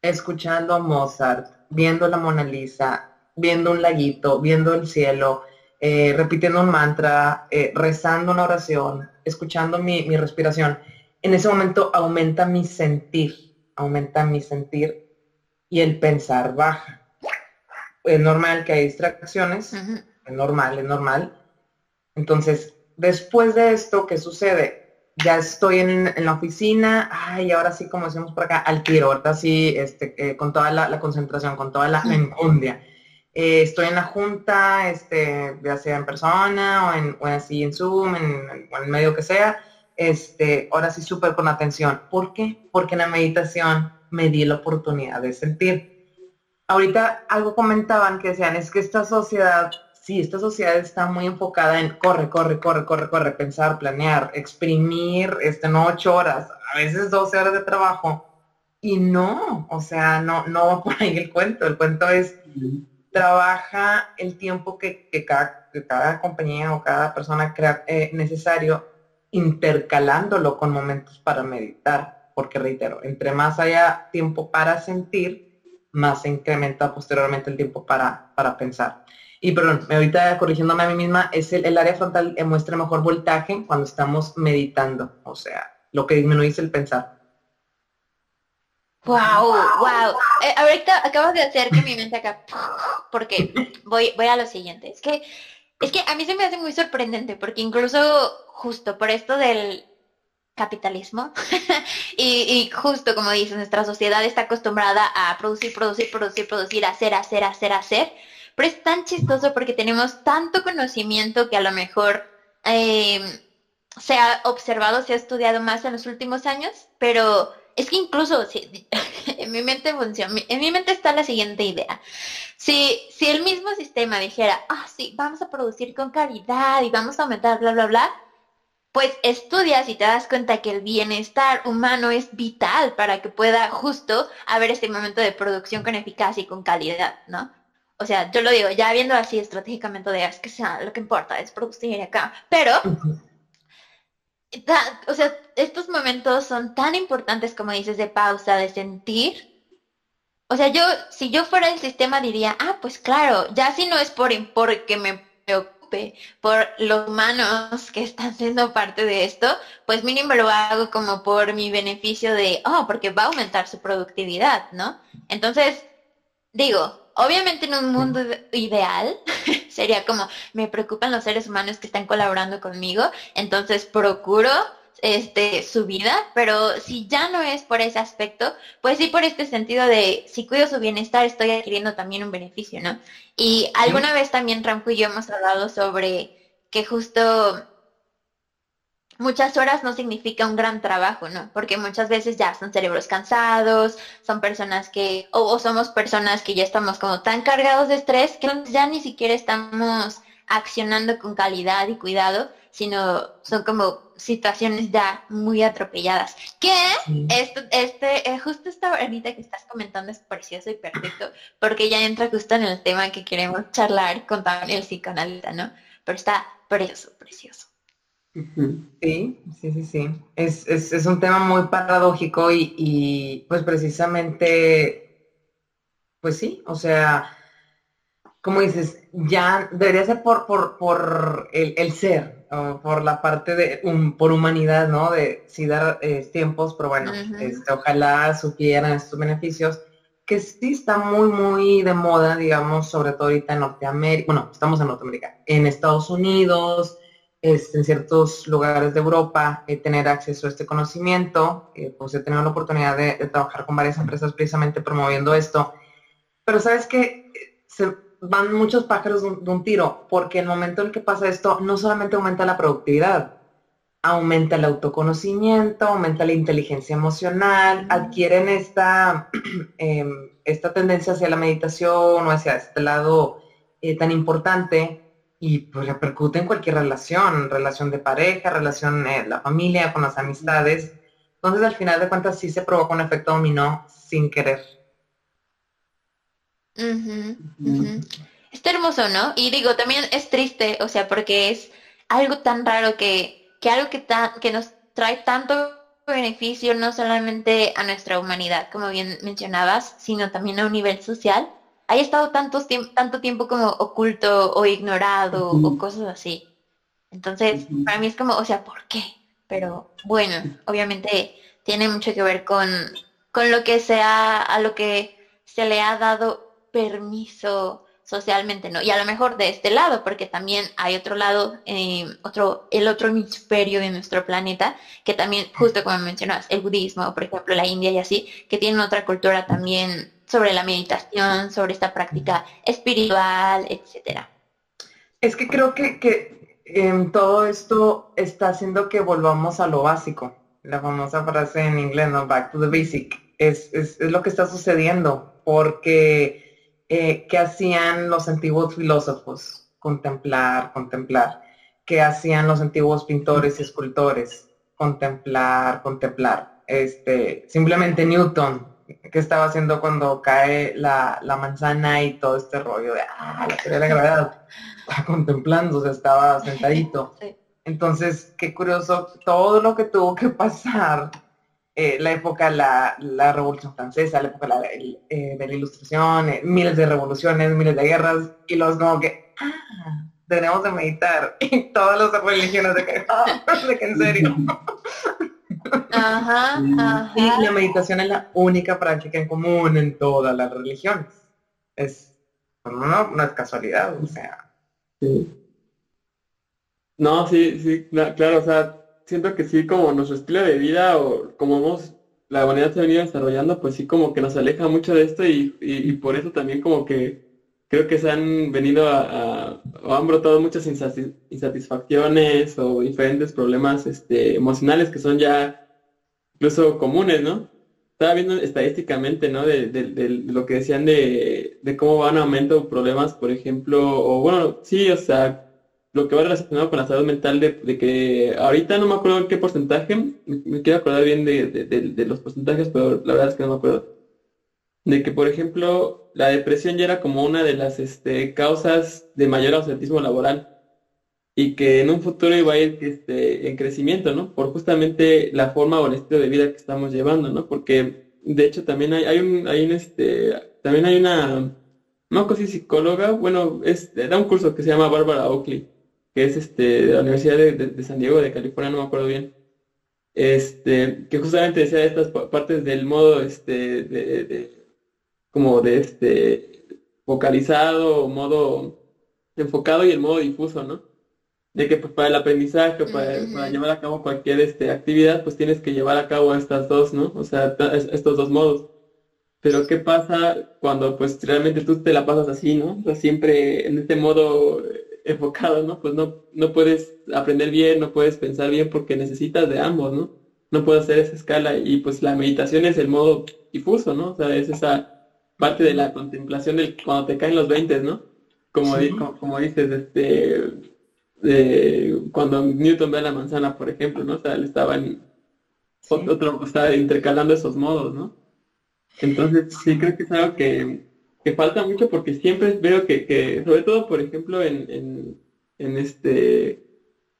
escuchando a Mozart, viendo la Mona Lisa, viendo un laguito, viendo el cielo, repitiendo un mantra, rezando una oración, escuchando mi respiración, en ese momento aumenta mi sentir y el pensar baja. Es normal que hay distracciones, es normal. Entonces, después de esto, ¿qué sucede? Ya estoy en la oficina, ay, ahora sí, como decimos por acá, al tiro, ahora sí, con toda la concentración, con toda la enjundia. Estoy en la junta, ya sea en persona o así en Zoom, o en el medio que sea, ahora sí súper con atención. ¿Por qué? Porque en la meditación me di la oportunidad de sentir. Ahorita algo comentaban que decían, es que esta sociedad está muy enfocada en corre, pensar, planear, exprimir, no 8 horas, a veces 12 horas de trabajo. Y no, o sea, no va por ahí el cuento. El cuento es, trabaja el tiempo que cada compañía o cada persona crea necesario, intercalándolo con momentos para meditar. Porque reitero, entre más haya tiempo para sentir, más se incrementa posteriormente el tiempo para pensar. Y perdón, ahorita corrigiéndome a mí misma, es el área frontal muestra mejor voltaje cuando estamos meditando, o sea, lo que disminuye el pensar. Wow. Ahorita acabas de hacer que mi mente acá, porque voy a lo siguiente. Es que a mí se me hace muy sorprendente, porque incluso justo por esto del capitalismo y justo como dices, nuestra sociedad está acostumbrada a producir, hacer. Pero es tan chistoso porque tenemos tanto conocimiento que a lo mejor se ha observado, se ha estudiado más en los últimos años, pero es que incluso si, en mi mente está la siguiente idea. Si el mismo sistema dijera, sí, vamos a producir con calidad y vamos a aumentar, bla, bla, bla, pues estudias y te das cuenta que el bienestar humano es vital para que pueda justo haber este momento de producción con eficacia y con calidad, ¿no? O sea, yo lo digo, ya viendo así estratégicamente de es que sea lo que importa, es producir acá. Pero, o sea, estos momentos son tan importantes, como dices, de pausa, de sentir. O sea, si yo fuera el sistema diría, pues claro, ya si no es porque me preocupe por los humanos que están siendo parte de esto, pues mínimo lo hago como por mi beneficio de, porque va a aumentar su productividad, ¿no? Entonces, Digo, obviamente en un mundo ideal sería como, me preocupan los seres humanos que están colaborando conmigo, entonces procuro su vida, pero si ya no es por ese aspecto, pues sí por este sentido de, si cuido su bienestar, estoy adquiriendo también un beneficio, ¿no? Y alguna vez también Ramco y yo hemos hablado sobre que justo muchas horas no significa un gran trabajo, ¿no? Porque muchas veces ya son cerebros cansados, son personas que, o somos personas que ya estamos como tan cargados de estrés que ya ni siquiera estamos accionando con calidad y cuidado, sino son como situaciones ya muy atropelladas. Que justo esta ahorita que estás comentando es precioso y perfecto, porque ya entra justo en el tema que queremos charlar con el psicoanalista, ¿no? Pero está precioso, precioso. Sí, sí, sí, sí. Es un tema muy paradójico y pues precisamente, pues sí, o sea, como dices, ya debería ser por el ser, o por la parte de, por humanidad, ¿no? De sí dar tiempos, pero bueno, ojalá supieran estos beneficios, que sí está muy, muy de moda, digamos, sobre todo ahorita en Norteamérica, bueno, estamos en Norteamérica, en Estados Unidos, en ciertos lugares de Europa, tener acceso a este conocimiento. Pues he tenido la oportunidad de trabajar con varias empresas precisamente promoviendo esto. Pero sabes que se van muchos pájaros de un tiro, porque el momento en que pasa esto, no solamente aumenta la productividad, aumenta el autoconocimiento, aumenta la inteligencia emocional, adquieren esta tendencia hacia la meditación o hacia este lado tan importante, y pues repercute en cualquier relación de pareja, relación en la familia, con las amistades. Entonces, al final de cuentas, sí se provoca un efecto dominó sin querer. Está hermoso, ¿no? Y digo, también es triste, o sea, porque es algo tan raro que algo que nos trae tanto beneficio, no solamente a nuestra humanidad, como bien mencionabas, sino también a un nivel social. Haya estado tanto tiempo como oculto o ignorado o cosas así. Entonces, para mí es como, o sea, ¿por qué? Pero bueno, obviamente tiene mucho que ver con lo que sea, a lo que se le ha dado permiso socialmente, ¿no? Y a lo mejor de este lado, porque también hay otro lado, el otro hemisferio de nuestro planeta, que también, justo como mencionabas, el budismo, o por ejemplo la India y así, que tienen otra cultura también sobre la meditación, sobre esta práctica espiritual, etcétera. Es que creo que todo esto está haciendo que volvamos a lo básico. La famosa frase en inglés, ¿no? Back to the basic. Es lo que está sucediendo, porque ¿qué hacían los antiguos filósofos? Contemplar. ¿Qué hacían los antiguos pintores y escultores? Contemplar. Simplemente Newton, ¿qué estaba haciendo cuando cae la manzana y todo este rollo de la teoría de la gravedad? Estaba contemplando, estaba sentadito. Sí. Entonces, qué curioso todo lo que tuvo que pasar, la época, la Revolución Francesa, la época de la Ilustración, miles de revoluciones, miles de guerras, y los como que tenemos que meditar, y todas las religiones de que en serio. Ajá. Y la meditación es la única práctica en común en todas las religiones. No es casualidad, o sea. Sí. No, sí, claro, o sea, siento que sí, como nuestro estilo de vida o como la humanidad se ha venido desarrollando, pues sí como que nos aleja mucho de esto y por eso también como que creo que se han venido o han brotado muchas insatisfacciones o diferentes problemas emocionales que son ya incluso comunes, ¿no? Estaba viendo estadísticamente, ¿no? De lo que decían de cómo van aumentando problemas, por ejemplo, o bueno, sí, o sea, lo que va relacionado con la salud mental de que ahorita no me acuerdo en qué porcentaje, me quiero acordar bien de los porcentajes, pero la verdad es que no me acuerdo. De que, por ejemplo, la depresión ya era como una de las causas de mayor ausentismo laboral y que en un futuro iba a ir en crecimiento, ¿no? Por justamente la forma o el estilo de vida que estamos llevando, ¿no? Porque, de hecho, también hay una no sé si psicóloga, bueno, da un curso que se llama Bárbara Oakley, que es de la Universidad de San Diego, de California, no me acuerdo bien. Que justamente decía estas partes del modo como de focalizado, modo enfocado y el modo difuso, ¿no? De que pues para el aprendizaje, para llevar a cabo cualquier actividad, pues tienes que llevar a cabo estas dos, ¿no? O sea, estos dos modos. Pero ¿qué pasa cuando pues realmente tú te la pasas así, ¿no? O sea, siempre en este modo enfocado, ¿no? Pues no puedes aprender bien, no puedes pensar bien porque necesitas de ambos, ¿no? No puedes hacer esa escala y pues la meditación es el modo difuso, ¿no? O sea, es esa parte de la contemplación del cuando te caen los 20, ¿no? Como dices, cuando Newton ve a la manzana, por ejemplo, ¿no? O sea, le estaban intercalando esos modos, ¿no? Entonces, sí creo que es algo que falta mucho porque siempre veo que sobre todo, por ejemplo, en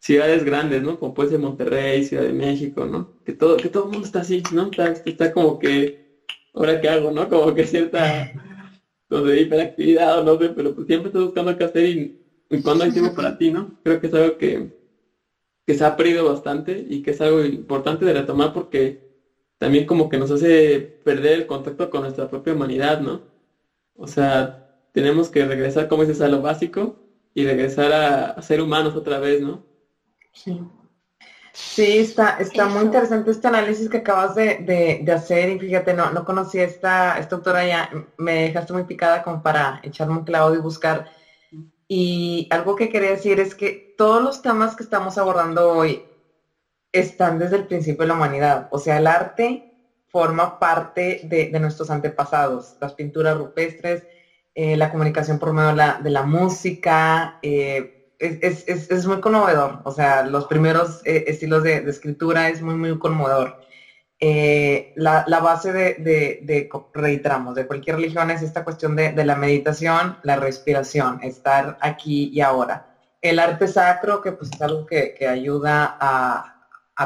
ciudades grandes, ¿no? Como puede ser Monterrey, Ciudad de México, ¿no? Que todo el mundo está así, ¿no? Está como que, ¿ahora qué hago, no? Como que cierta, donde hiperactividad o no sé, pero pues siempre estás buscando qué hacer y cuando hay tiempo para ti, ¿no? Creo que es algo que se ha perdido bastante y que es algo importante de retomar porque también como que nos hace perder el contacto con nuestra propia humanidad, ¿no? O sea, tenemos que regresar, como dices, a lo básico y regresar a ser humanos otra vez, ¿no? Sí. Sí, está muy interesante este análisis que acabas de hacer y fíjate, no conocí a esta autora, ya me dejaste muy picada como para echarme un clavo y buscar. Y algo que quería decir es que todos los temas que estamos abordando hoy están desde el principio de la humanidad. O sea, el arte forma parte de nuestros antepasados, las pinturas rupestres, la comunicación por medio de la música, es muy conmovedor. O sea, los primeros estilos de escritura es muy, muy conmovedor. La base reiteramos, de cualquier religión es esta cuestión de la meditación, la respiración, estar aquí y ahora. El arte sacro, que pues es algo que ayuda a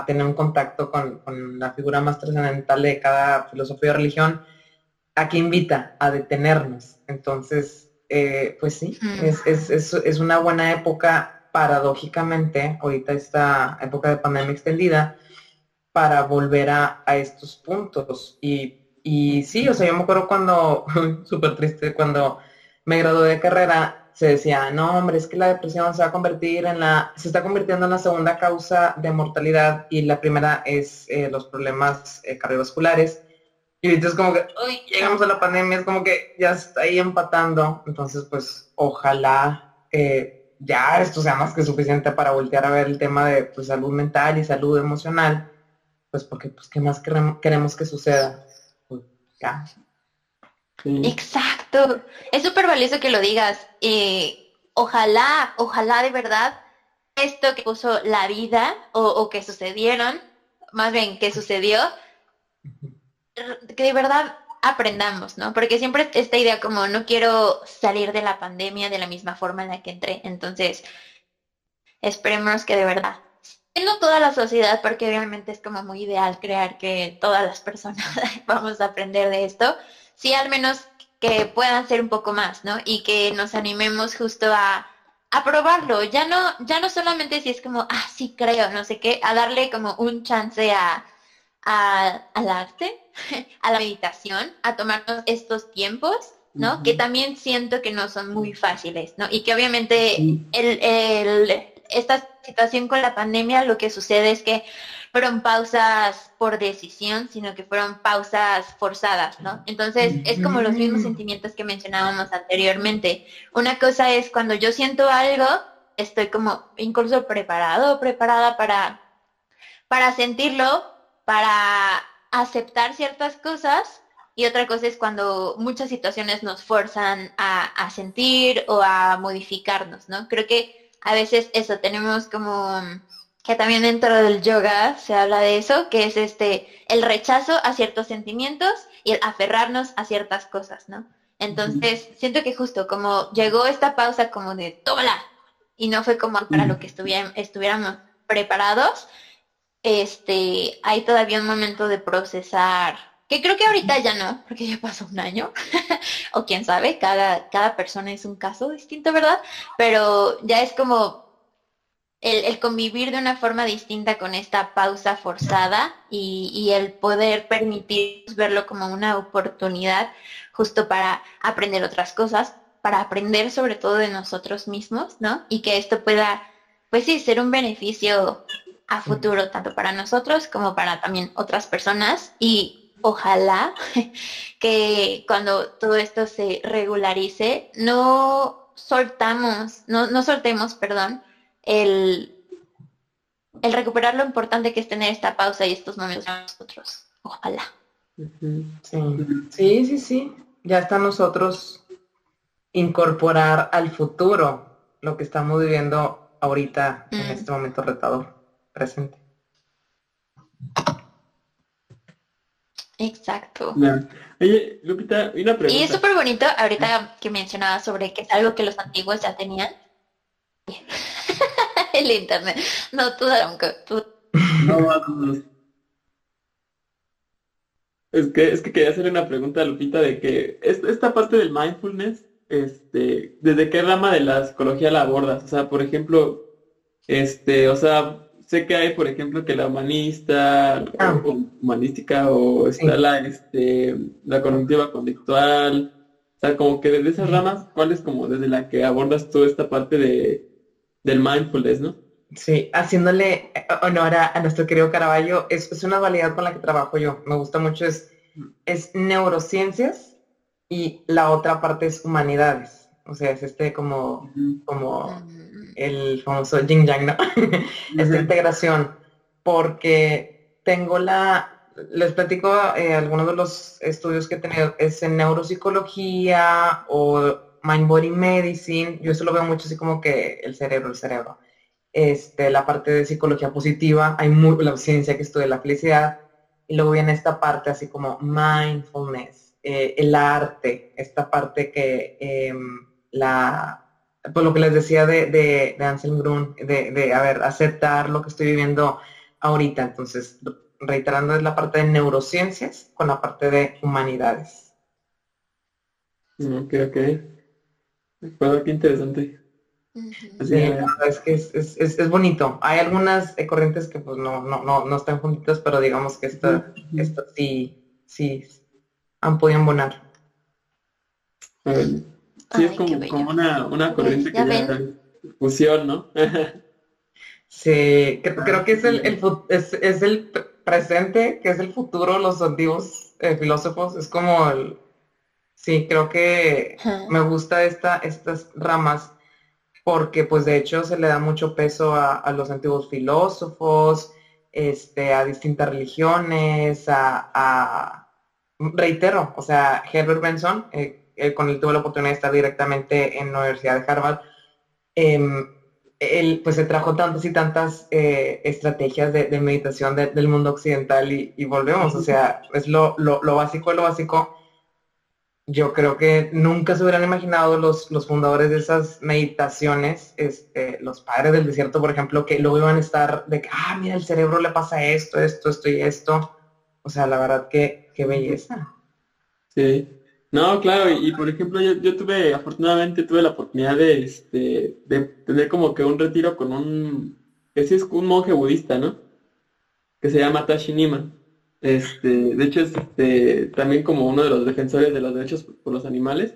tener un contacto con la figura más trascendental de cada filosofía o religión, aquí invita a detenernos. Entonces, pues sí, es una buena época, paradójicamente, ahorita esta época de pandemia extendida, para volver a estos puntos. Y sí, o sea, yo me acuerdo cuando, súper triste, cuando me gradué de carrera, se decía, no, hombre, es que la depresión se está convirtiendo en la segunda causa de mortalidad y la primera es los problemas cardiovasculares. Y entonces como que, uy, llegamos a la pandemia, es como que ya está ahí empatando. Entonces, pues, ojalá ya esto sea más que suficiente para voltear a ver el tema de pues, salud mental y salud emocional, pues porque, pues, ¿qué más queremos que suceda? Pues, ya. Sí. Exacto, es súper valioso que lo digas, ojalá de verdad esto que puso la vida o que sucedieron, más bien que sucedió, que de verdad aprendamos, ¿no? Porque siempre esta idea como no quiero salir de la pandemia de la misma forma en la que entré, entonces esperemos que de verdad, no toda la sociedad, porque realmente es como muy ideal crear que todas las personas vamos a aprender de esto, sí, al menos que puedan ser un poco más, ¿no? Y que nos animemos justo a probarlo. Ya no solamente si es como, sí creo, no sé qué, a darle como un chance al arte, a la meditación, a tomarnos estos tiempos, ¿no? Uh-huh. Que también siento que no son muy fáciles, ¿no? Y que obviamente esta situación con la pandemia, lo que sucede es que fueron pausas por decisión, sino que fueron pausas forzadas, ¿no? Entonces, es como los mismos sentimientos que mencionábamos anteriormente. Una cosa es cuando yo siento algo, estoy como incluso preparado o preparada para sentirlo, para aceptar ciertas cosas, y otra cosa es cuando muchas situaciones nos fuerzan a sentir o a modificarnos, ¿no? Creo que a veces eso, tenemos como que también dentro del yoga se habla de eso, que es el rechazo a ciertos sentimientos y el aferrarnos a ciertas cosas, ¿no? Entonces, siento que justo como llegó esta pausa como de tómala, y no fue como para lo que estuviéramos preparados, hay todavía un momento de procesar, que creo que ahorita ya no, porque ya pasó un año, o quién sabe, cada persona es un caso distinto, ¿verdad? Pero ya es como el convivir de una forma distinta con esta pausa forzada y el poder permitir verlo como una oportunidad justo para aprender otras cosas, para aprender sobre todo de nosotros mismos, ¿no? Y que esto pueda, pues sí, ser un beneficio a futuro, tanto para nosotros como para también otras personas. Y ojalá que cuando todo esto se regularice, no soltemos, el recuperar lo importante que es tener esta pausa y estos momentos para nosotros. Ojalá. Sí. Ya está en nosotros incorporar al futuro lo que estamos viviendo ahorita en este momento retador, presente. Exacto. Bien. Oye, Lupita, una pregunta. Y es súper bonito ahorita que mencionabas sobre que es algo que los antiguos ya tenían. El internet. No, tú, Ramco, tú. No. Es que quería hacerle una pregunta a Lupita de que esta parte del mindfulness, ¿desde qué rama de la psicología la abordas? O sea, por ejemplo, sé que hay, por ejemplo, que la humanista, humanística, o está la cognitiva conductual. O sea, como que desde esas ramas, ¿cuál es como desde la que abordas tú esta parte del mindfulness, no? Sí, haciéndole honor a nuestro querido Caravaggio, es una dualidad con la que trabajo yo. Me gusta mucho, es neurociencias y la otra parte es humanidades. O sea, es como el famoso yin yang, ¿no? Esta integración, porque tengo les platico algunos de los estudios que he tenido, es en neuropsicología o mind body medicine. Yo eso lo veo mucho así como que el cerebro. La parte de psicología positiva, hay la ciencia que estudia la felicidad, y luego viene esta parte así como mindfulness, el arte, esta parte que pues lo que les decía de Anselm Grün, aceptar lo que estoy viviendo ahorita. Entonces, reiterando, es la parte de neurociencias con la parte de humanidades. Ok. Bueno, qué interesante. Sí, es que es bonito. Hay algunas corrientes que pues no están juntitas, pero digamos que esto sí han podido embonar. Sí, es como una corriente que ya fusión, ¿no? Sí, creo que es el presente, que es el futuro, los antiguos filósofos, es como sí, creo que me gusta estas ramas, porque pues de hecho se le da mucho peso a los antiguos filósofos, a distintas religiones, reitero, o sea, Herbert Benson, con él tuve la oportunidad de estar directamente en la Universidad de Harvard, él pues se trajo tantas y tantas estrategias de meditación del mundo occidental y volvemos, o sea, es lo básico de lo básico. Yo creo que nunca se hubieran imaginado los fundadores de esas meditaciones, los padres del desierto, por ejemplo, que luego iban a estar de que, mira, el cerebro le pasa esto y esto. O sea, la verdad que qué belleza. Sí. No, claro, y por ejemplo, yo afortunadamente tuve la oportunidad de tener como que un retiro con un monje budista, ¿no? Que se llama Tashi Nima. De hecho es también como uno de los defensores de los derechos por los animales.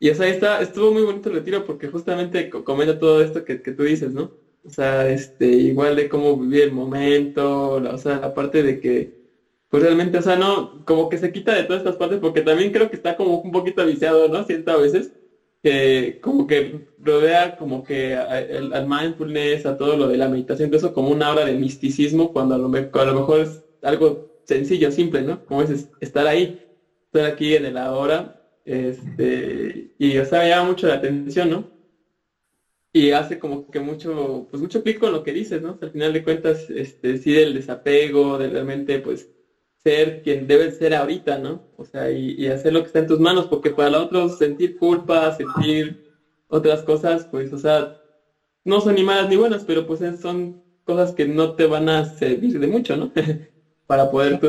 Y o sea, estuvo muy bonito el retiro porque justamente comenta todo esto que tú dices, ¿no? O sea, igual de cómo vivir el momento, o sea, la parte de que pues realmente, o sea, no, como que se quita de todas estas partes, porque también creo que está como un poquito viciado, ¿no? Siento a veces que como que rodea como que al mindfulness, a todo lo de la meditación, todo eso como una aura de misticismo, cuando a lo mejor es algo sencillo, simple, ¿no? Como es estar ahí, estar aquí en el ahora, y o sea, llama mucho la atención, ¿no? Y hace como que mucho clic con lo que dices, ¿no? O sea, al final de cuentas, sí, del desapego, de realmente, pues, ser quien debes ser ahorita, ¿no? O sea, y hacer lo que está en tus manos, porque para los otros sentir culpa, sentir otras cosas, pues, o sea, no son ni malas ni buenas, pero pues son cosas que no te van a servir de mucho, ¿no? Para poder tú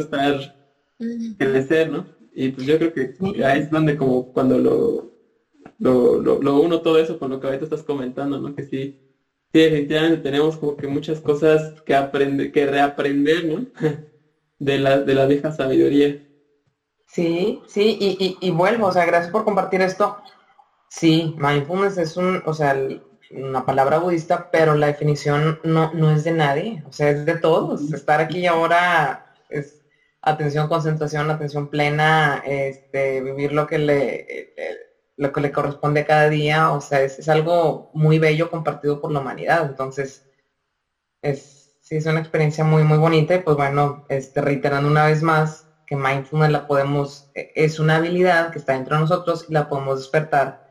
crecer, ¿no? Y pues yo creo que ahí es donde como cuando lo uno todo eso con lo que ahorita estás comentando, ¿no? Que sí, Sí, efectivamente tenemos como que muchas cosas que reaprender, ¿no? De la vieja sabiduría. Sí, y vuelvo, o sea, gracias por compartir esto. Sí, mindfulness es una palabra budista, pero la definición no es de nadie, o sea, es de todos. Estar aquí y ahora es atención, concentración, atención plena, vivir lo que le corresponde cada día, o sea, es algo muy bello compartido por la humanidad. Entonces, es una experiencia muy, muy bonita. Y pues bueno, reiterando una vez más que mindfulness es una habilidad que está dentro de nosotros y la podemos despertar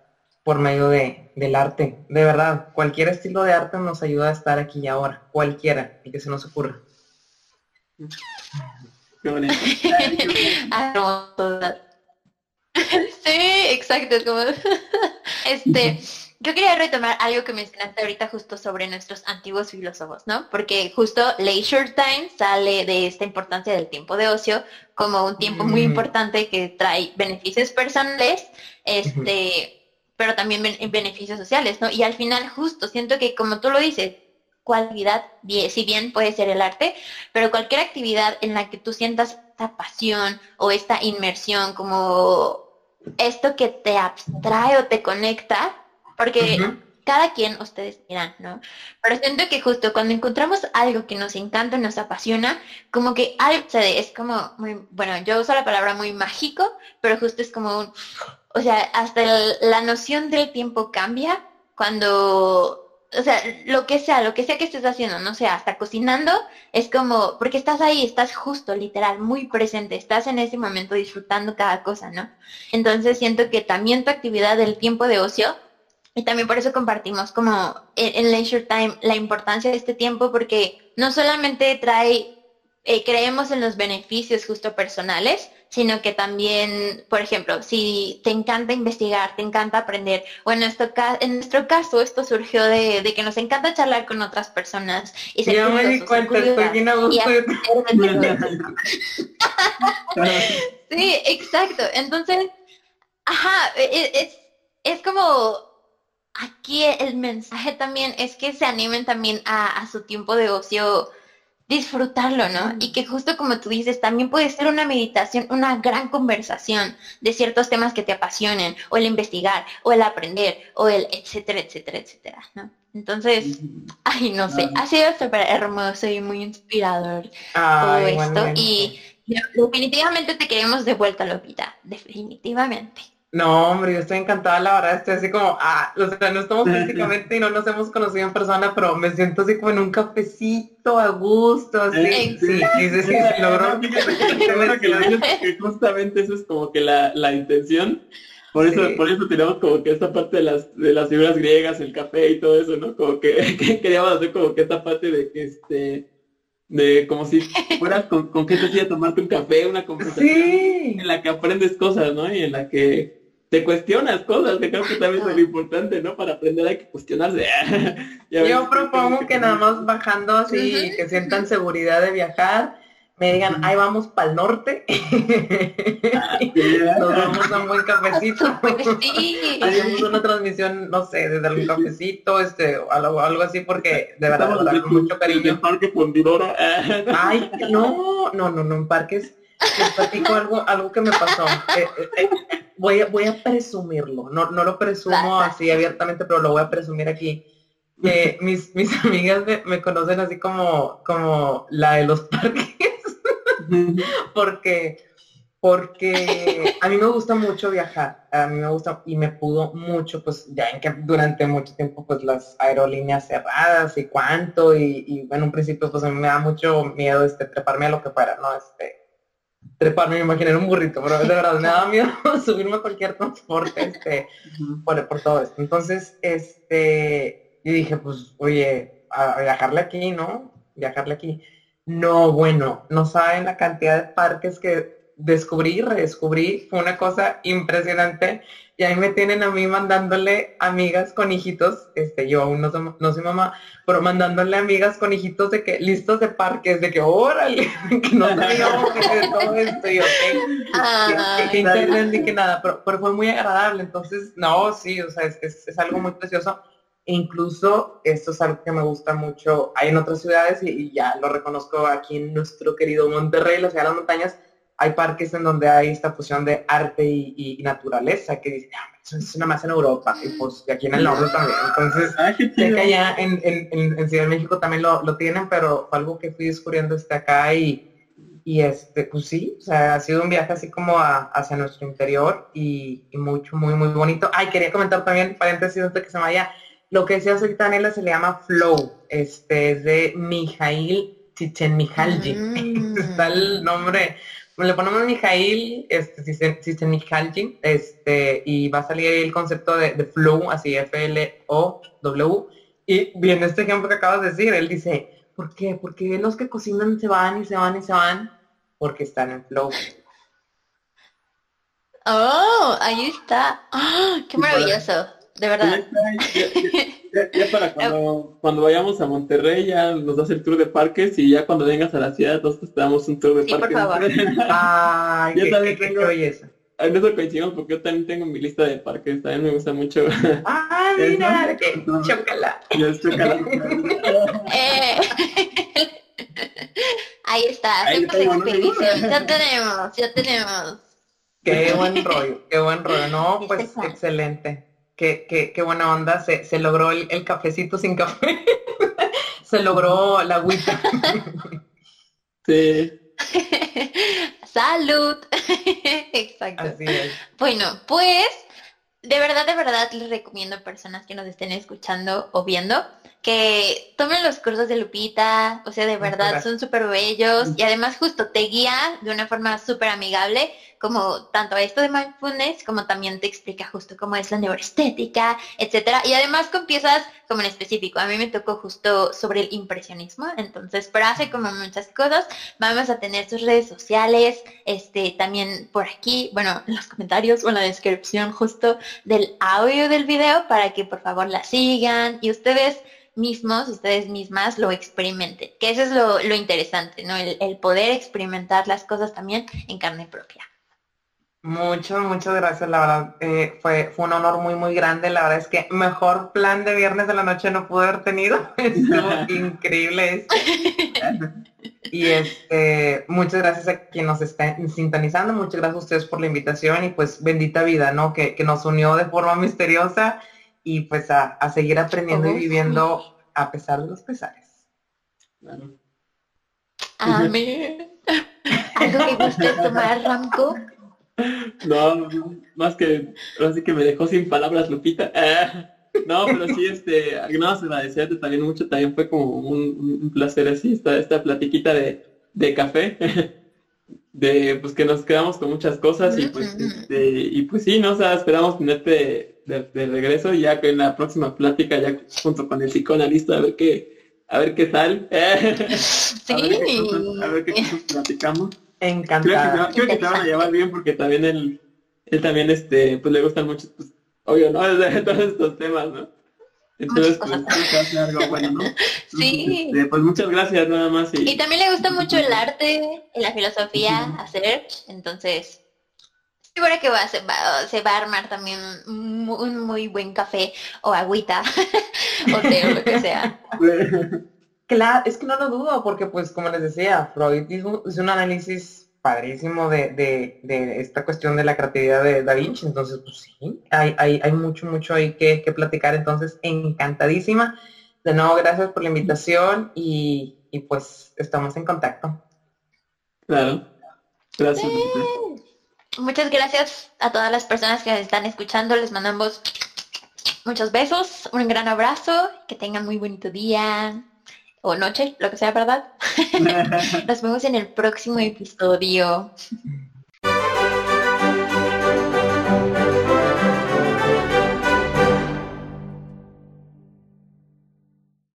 por medio del arte. De verdad, cualquier estilo de arte nos ayuda a estar aquí y ahora, cualquiera, el que se nos ocurra. Qué bonito. Sí, exacto. Yo quería retomar algo que mencionaste ahorita justo sobre nuestros antiguos filósofos, ¿no? Porque justo Leisure Time sale de esta importancia del tiempo de ocio como un tiempo muy importante que trae beneficios personales, pero también beneficios sociales, ¿no? Y al final justo siento que, como tú lo dices, cualidad, si bien puede ser el arte, pero cualquier actividad en la que tú sientas esta pasión o esta inmersión, como esto que te abstrae o te conecta, porque cada quien, ustedes dirán, ¿no? Pero siento que justo cuando encontramos algo que nos encanta, nos apasiona, como que algo sucede, es como muy, bueno, yo uso la palabra muy mágico, pero justo es como un... O sea, hasta la noción del tiempo cambia cuando... O sea, lo que sea que estés haciendo, no sé, hasta cocinando, es como... Porque estás ahí, estás justo, literal, muy presente. Estás en ese momento disfrutando cada cosa, ¿no? Entonces siento que también tu actividad del tiempo de ocio... Y también por eso compartimos como en Leisure Time la importancia de este tiempo, porque no solamente trae... creemos en los beneficios justo personales... sino que también, por ejemplo, si te encanta investigar, te encanta aprender, o en nuestro caso esto surgió de que nos encanta charlar con otras personas. Y yo me di cuenta, estoy bien a gusto. Sí, exacto. Entonces, es como... Aquí el mensaje también es que se animen también a su tiempo de ocio, disfrutarlo, ¿no? Y que justo como tú dices, también puede ser una meditación, una gran conversación de ciertos temas que te apasionen, o el investigar, o el aprender, o el etcétera, etcétera, etcétera, ¿no? Entonces, no sé, ha sido súper hermoso y muy inspirador todo esto, y definitivamente te queremos de vuelta, Lupita, definitivamente. No, hombre, yo estoy encantada, la verdad, estoy así como, o sea, no estamos físicamente y no nos hemos conocido en persona, pero me siento así como en un cafecito a gusto, así. Sí, se logró. Que justamente eso es como que la intención, por eso tenemos como que esta parte de las figuras griegas, el café y todo eso, ¿no? Como que queríamos hacer como que esta parte de que de como si fueras con gente así a tomarte un café, una conversación en la que aprendes cosas, ¿no? Y en la que te cuestionas cosas, que creo que también es lo importante, ¿no? Para aprender hay que cuestionarse. Yo propongo que nada más bajando así, que sientan seguridad de viajar, me digan, ahí vamos para el norte. Nos vamos a un buen cafecito. Hacemos una transmisión, no sé, desde algún cafecito, algo así, porque de verdad nos da mucho cariño. ¿En Parque Fundidora? Ay, no, en parques. Les platico algo que me pasó. Voy a presumirlo. No lo presumo así abiertamente, pero lo voy a presumir aquí. Mis amigas me conocen así como la de los parques. Porque a mí me gusta mucho viajar, y me pudo mucho, pues ya en que durante mucho tiempo pues las aerolíneas cerradas y cuánto, y bueno, en principio pues a mí me da mucho miedo treparme a lo que fuera, ¿no? Treparme, me imaginé un burrito, pero de verdad me daba miedo subirme a cualquier transporte, por todo esto. Entonces, yo dije, pues, oye, a viajarle aquí, ¿no? Viajarle aquí. No, bueno, no saben la cantidad de parques que descubrí, redescubrí, fue una cosa impresionante, y ahí me tienen a mí mandándole amigas con hijitos, yo aún no soy mamá, pero mandándole amigas con hijitos de que listos de parques, de que órale, que no sabíamos de todo esto, y que internet ni que nada, pero fue muy agradable. Entonces, no, sí, o sea, es algo muy precioso. E incluso, esto es algo que me gusta mucho, hay en otras ciudades y ya lo reconozco aquí en nuestro querido Monterrey, la ciudad de las montañas, hay parques en donde hay esta fusión de arte y naturaleza, que dicen, ah, eso es una más en Europa, y pues aquí en el norte también. Entonces, sé que allá en Ciudad de México también lo tienen, pero fue algo que fui descubriendo acá y pues sí, o sea, ha sido un viaje así como hacia nuestro interior y mucho, muy, muy bonito. Ay, quería comentar también, paréntesis antes de que se me vaya, lo que decía ahorita Daniela se le llama flow, es de Mihály Csíkszentmihályi, está el nombre... Le ponemos Mihály Csíkszentmihályi, y va a salir el concepto de flow, así F-L-O-W, y viene este ejemplo que acabas de decir, él dice, ¿por qué? Porque los que cocinan se van y se van y se van, porque están en flow. ¡Oh! Ahí está. ¡Oh, qué maravilloso! De verdad. Ya para cuando vayamos a Monterrey ya nos das el tour de parques y ya cuando vengas a la ciudad nosotros te damos un tour de parques. Sí, por favor. Ay, yo también tengo belleza. En eso coincidimos porque yo también tengo mi lista de parques, también me gusta mucho. Ah, mira, que chócala. Ahí está, siempre expedición. Ya tenemos. Qué buen rollo. No, pues excelente. Qué buena onda, se logró el cafecito sin café, se logró la agüita. Sí. ¡Salud! Exacto. Así es. Bueno, pues, de verdad, les recomiendo a personas que nos estén escuchando o viendo que tomen los cursos de Lupita, o sea, de verdad, son súper bellos y además justo te guía de una forma súper amigable, como tanto esto de mindfulness, como también te explica justo cómo es la neuroestética, etcétera, y además con piezas como en específico, a mí me tocó justo sobre el impresionismo, entonces, pero hace como muchas cosas, vamos a tener sus redes sociales, también por aquí, bueno, en los comentarios o en la descripción justo del audio del video, para que por favor la sigan, y ustedes mismas lo experimenten, que eso es lo interesante, ¿no? El poder experimentar las cosas también en carne propia. Muchas gracias, la verdad, fue un honor muy, muy grande, la verdad es que mejor plan de viernes de la noche no pude haber tenido, estuvo increíble. Y muchas gracias a quien nos está sintonizando, muchas gracias a ustedes por la invitación y pues bendita vida, ¿no? Que nos unió de forma misteriosa y pues a seguir aprendiendo y viviendo a pesar de los pesares. Claro. Amén. ¿Algo que guste tomar, Ramco? No, más que, así que me dejó sin palabras Lupita. No, pero sí, nada más agradecerte también mucho, también fue como un placer así, esta platiquita de café, de pues que nos quedamos con muchas cosas y pues y pues sí, no, o sea, esperamos tenerte de regreso ya en la próxima plática ya junto con el psicoanalista a ver qué tal. Sí. A ver qué cosas platicamos. Encantada. Creo que te van a llevar bien porque también él también pues le gustan mucho, pues, obvio, ¿no? Todos estos temas, ¿no? Entonces, muchas pues hace algo bueno, ¿no? Sí. Pues muchas gracias nada más. Y también le gusta mucho el arte, la filosofía, hacer, entonces seguro que se va a armar también un muy buen café o agüita o té o lo que sea. Claro, es que no lo dudo, porque pues como les decía, Freud hizo un análisis padrísimo de esta cuestión de la creatividad de Da Vinci, entonces pues sí, hay mucho ahí que platicar, entonces encantadísima. De nuevo, gracias por la invitación y pues estamos en contacto. Claro, gracias. Sí. Muchas gracias a todas las personas que nos están escuchando, les mandamos muchos besos, un gran abrazo, que tengan muy bonito día. O noche, lo que sea, ¿verdad? Nos vemos en el próximo episodio.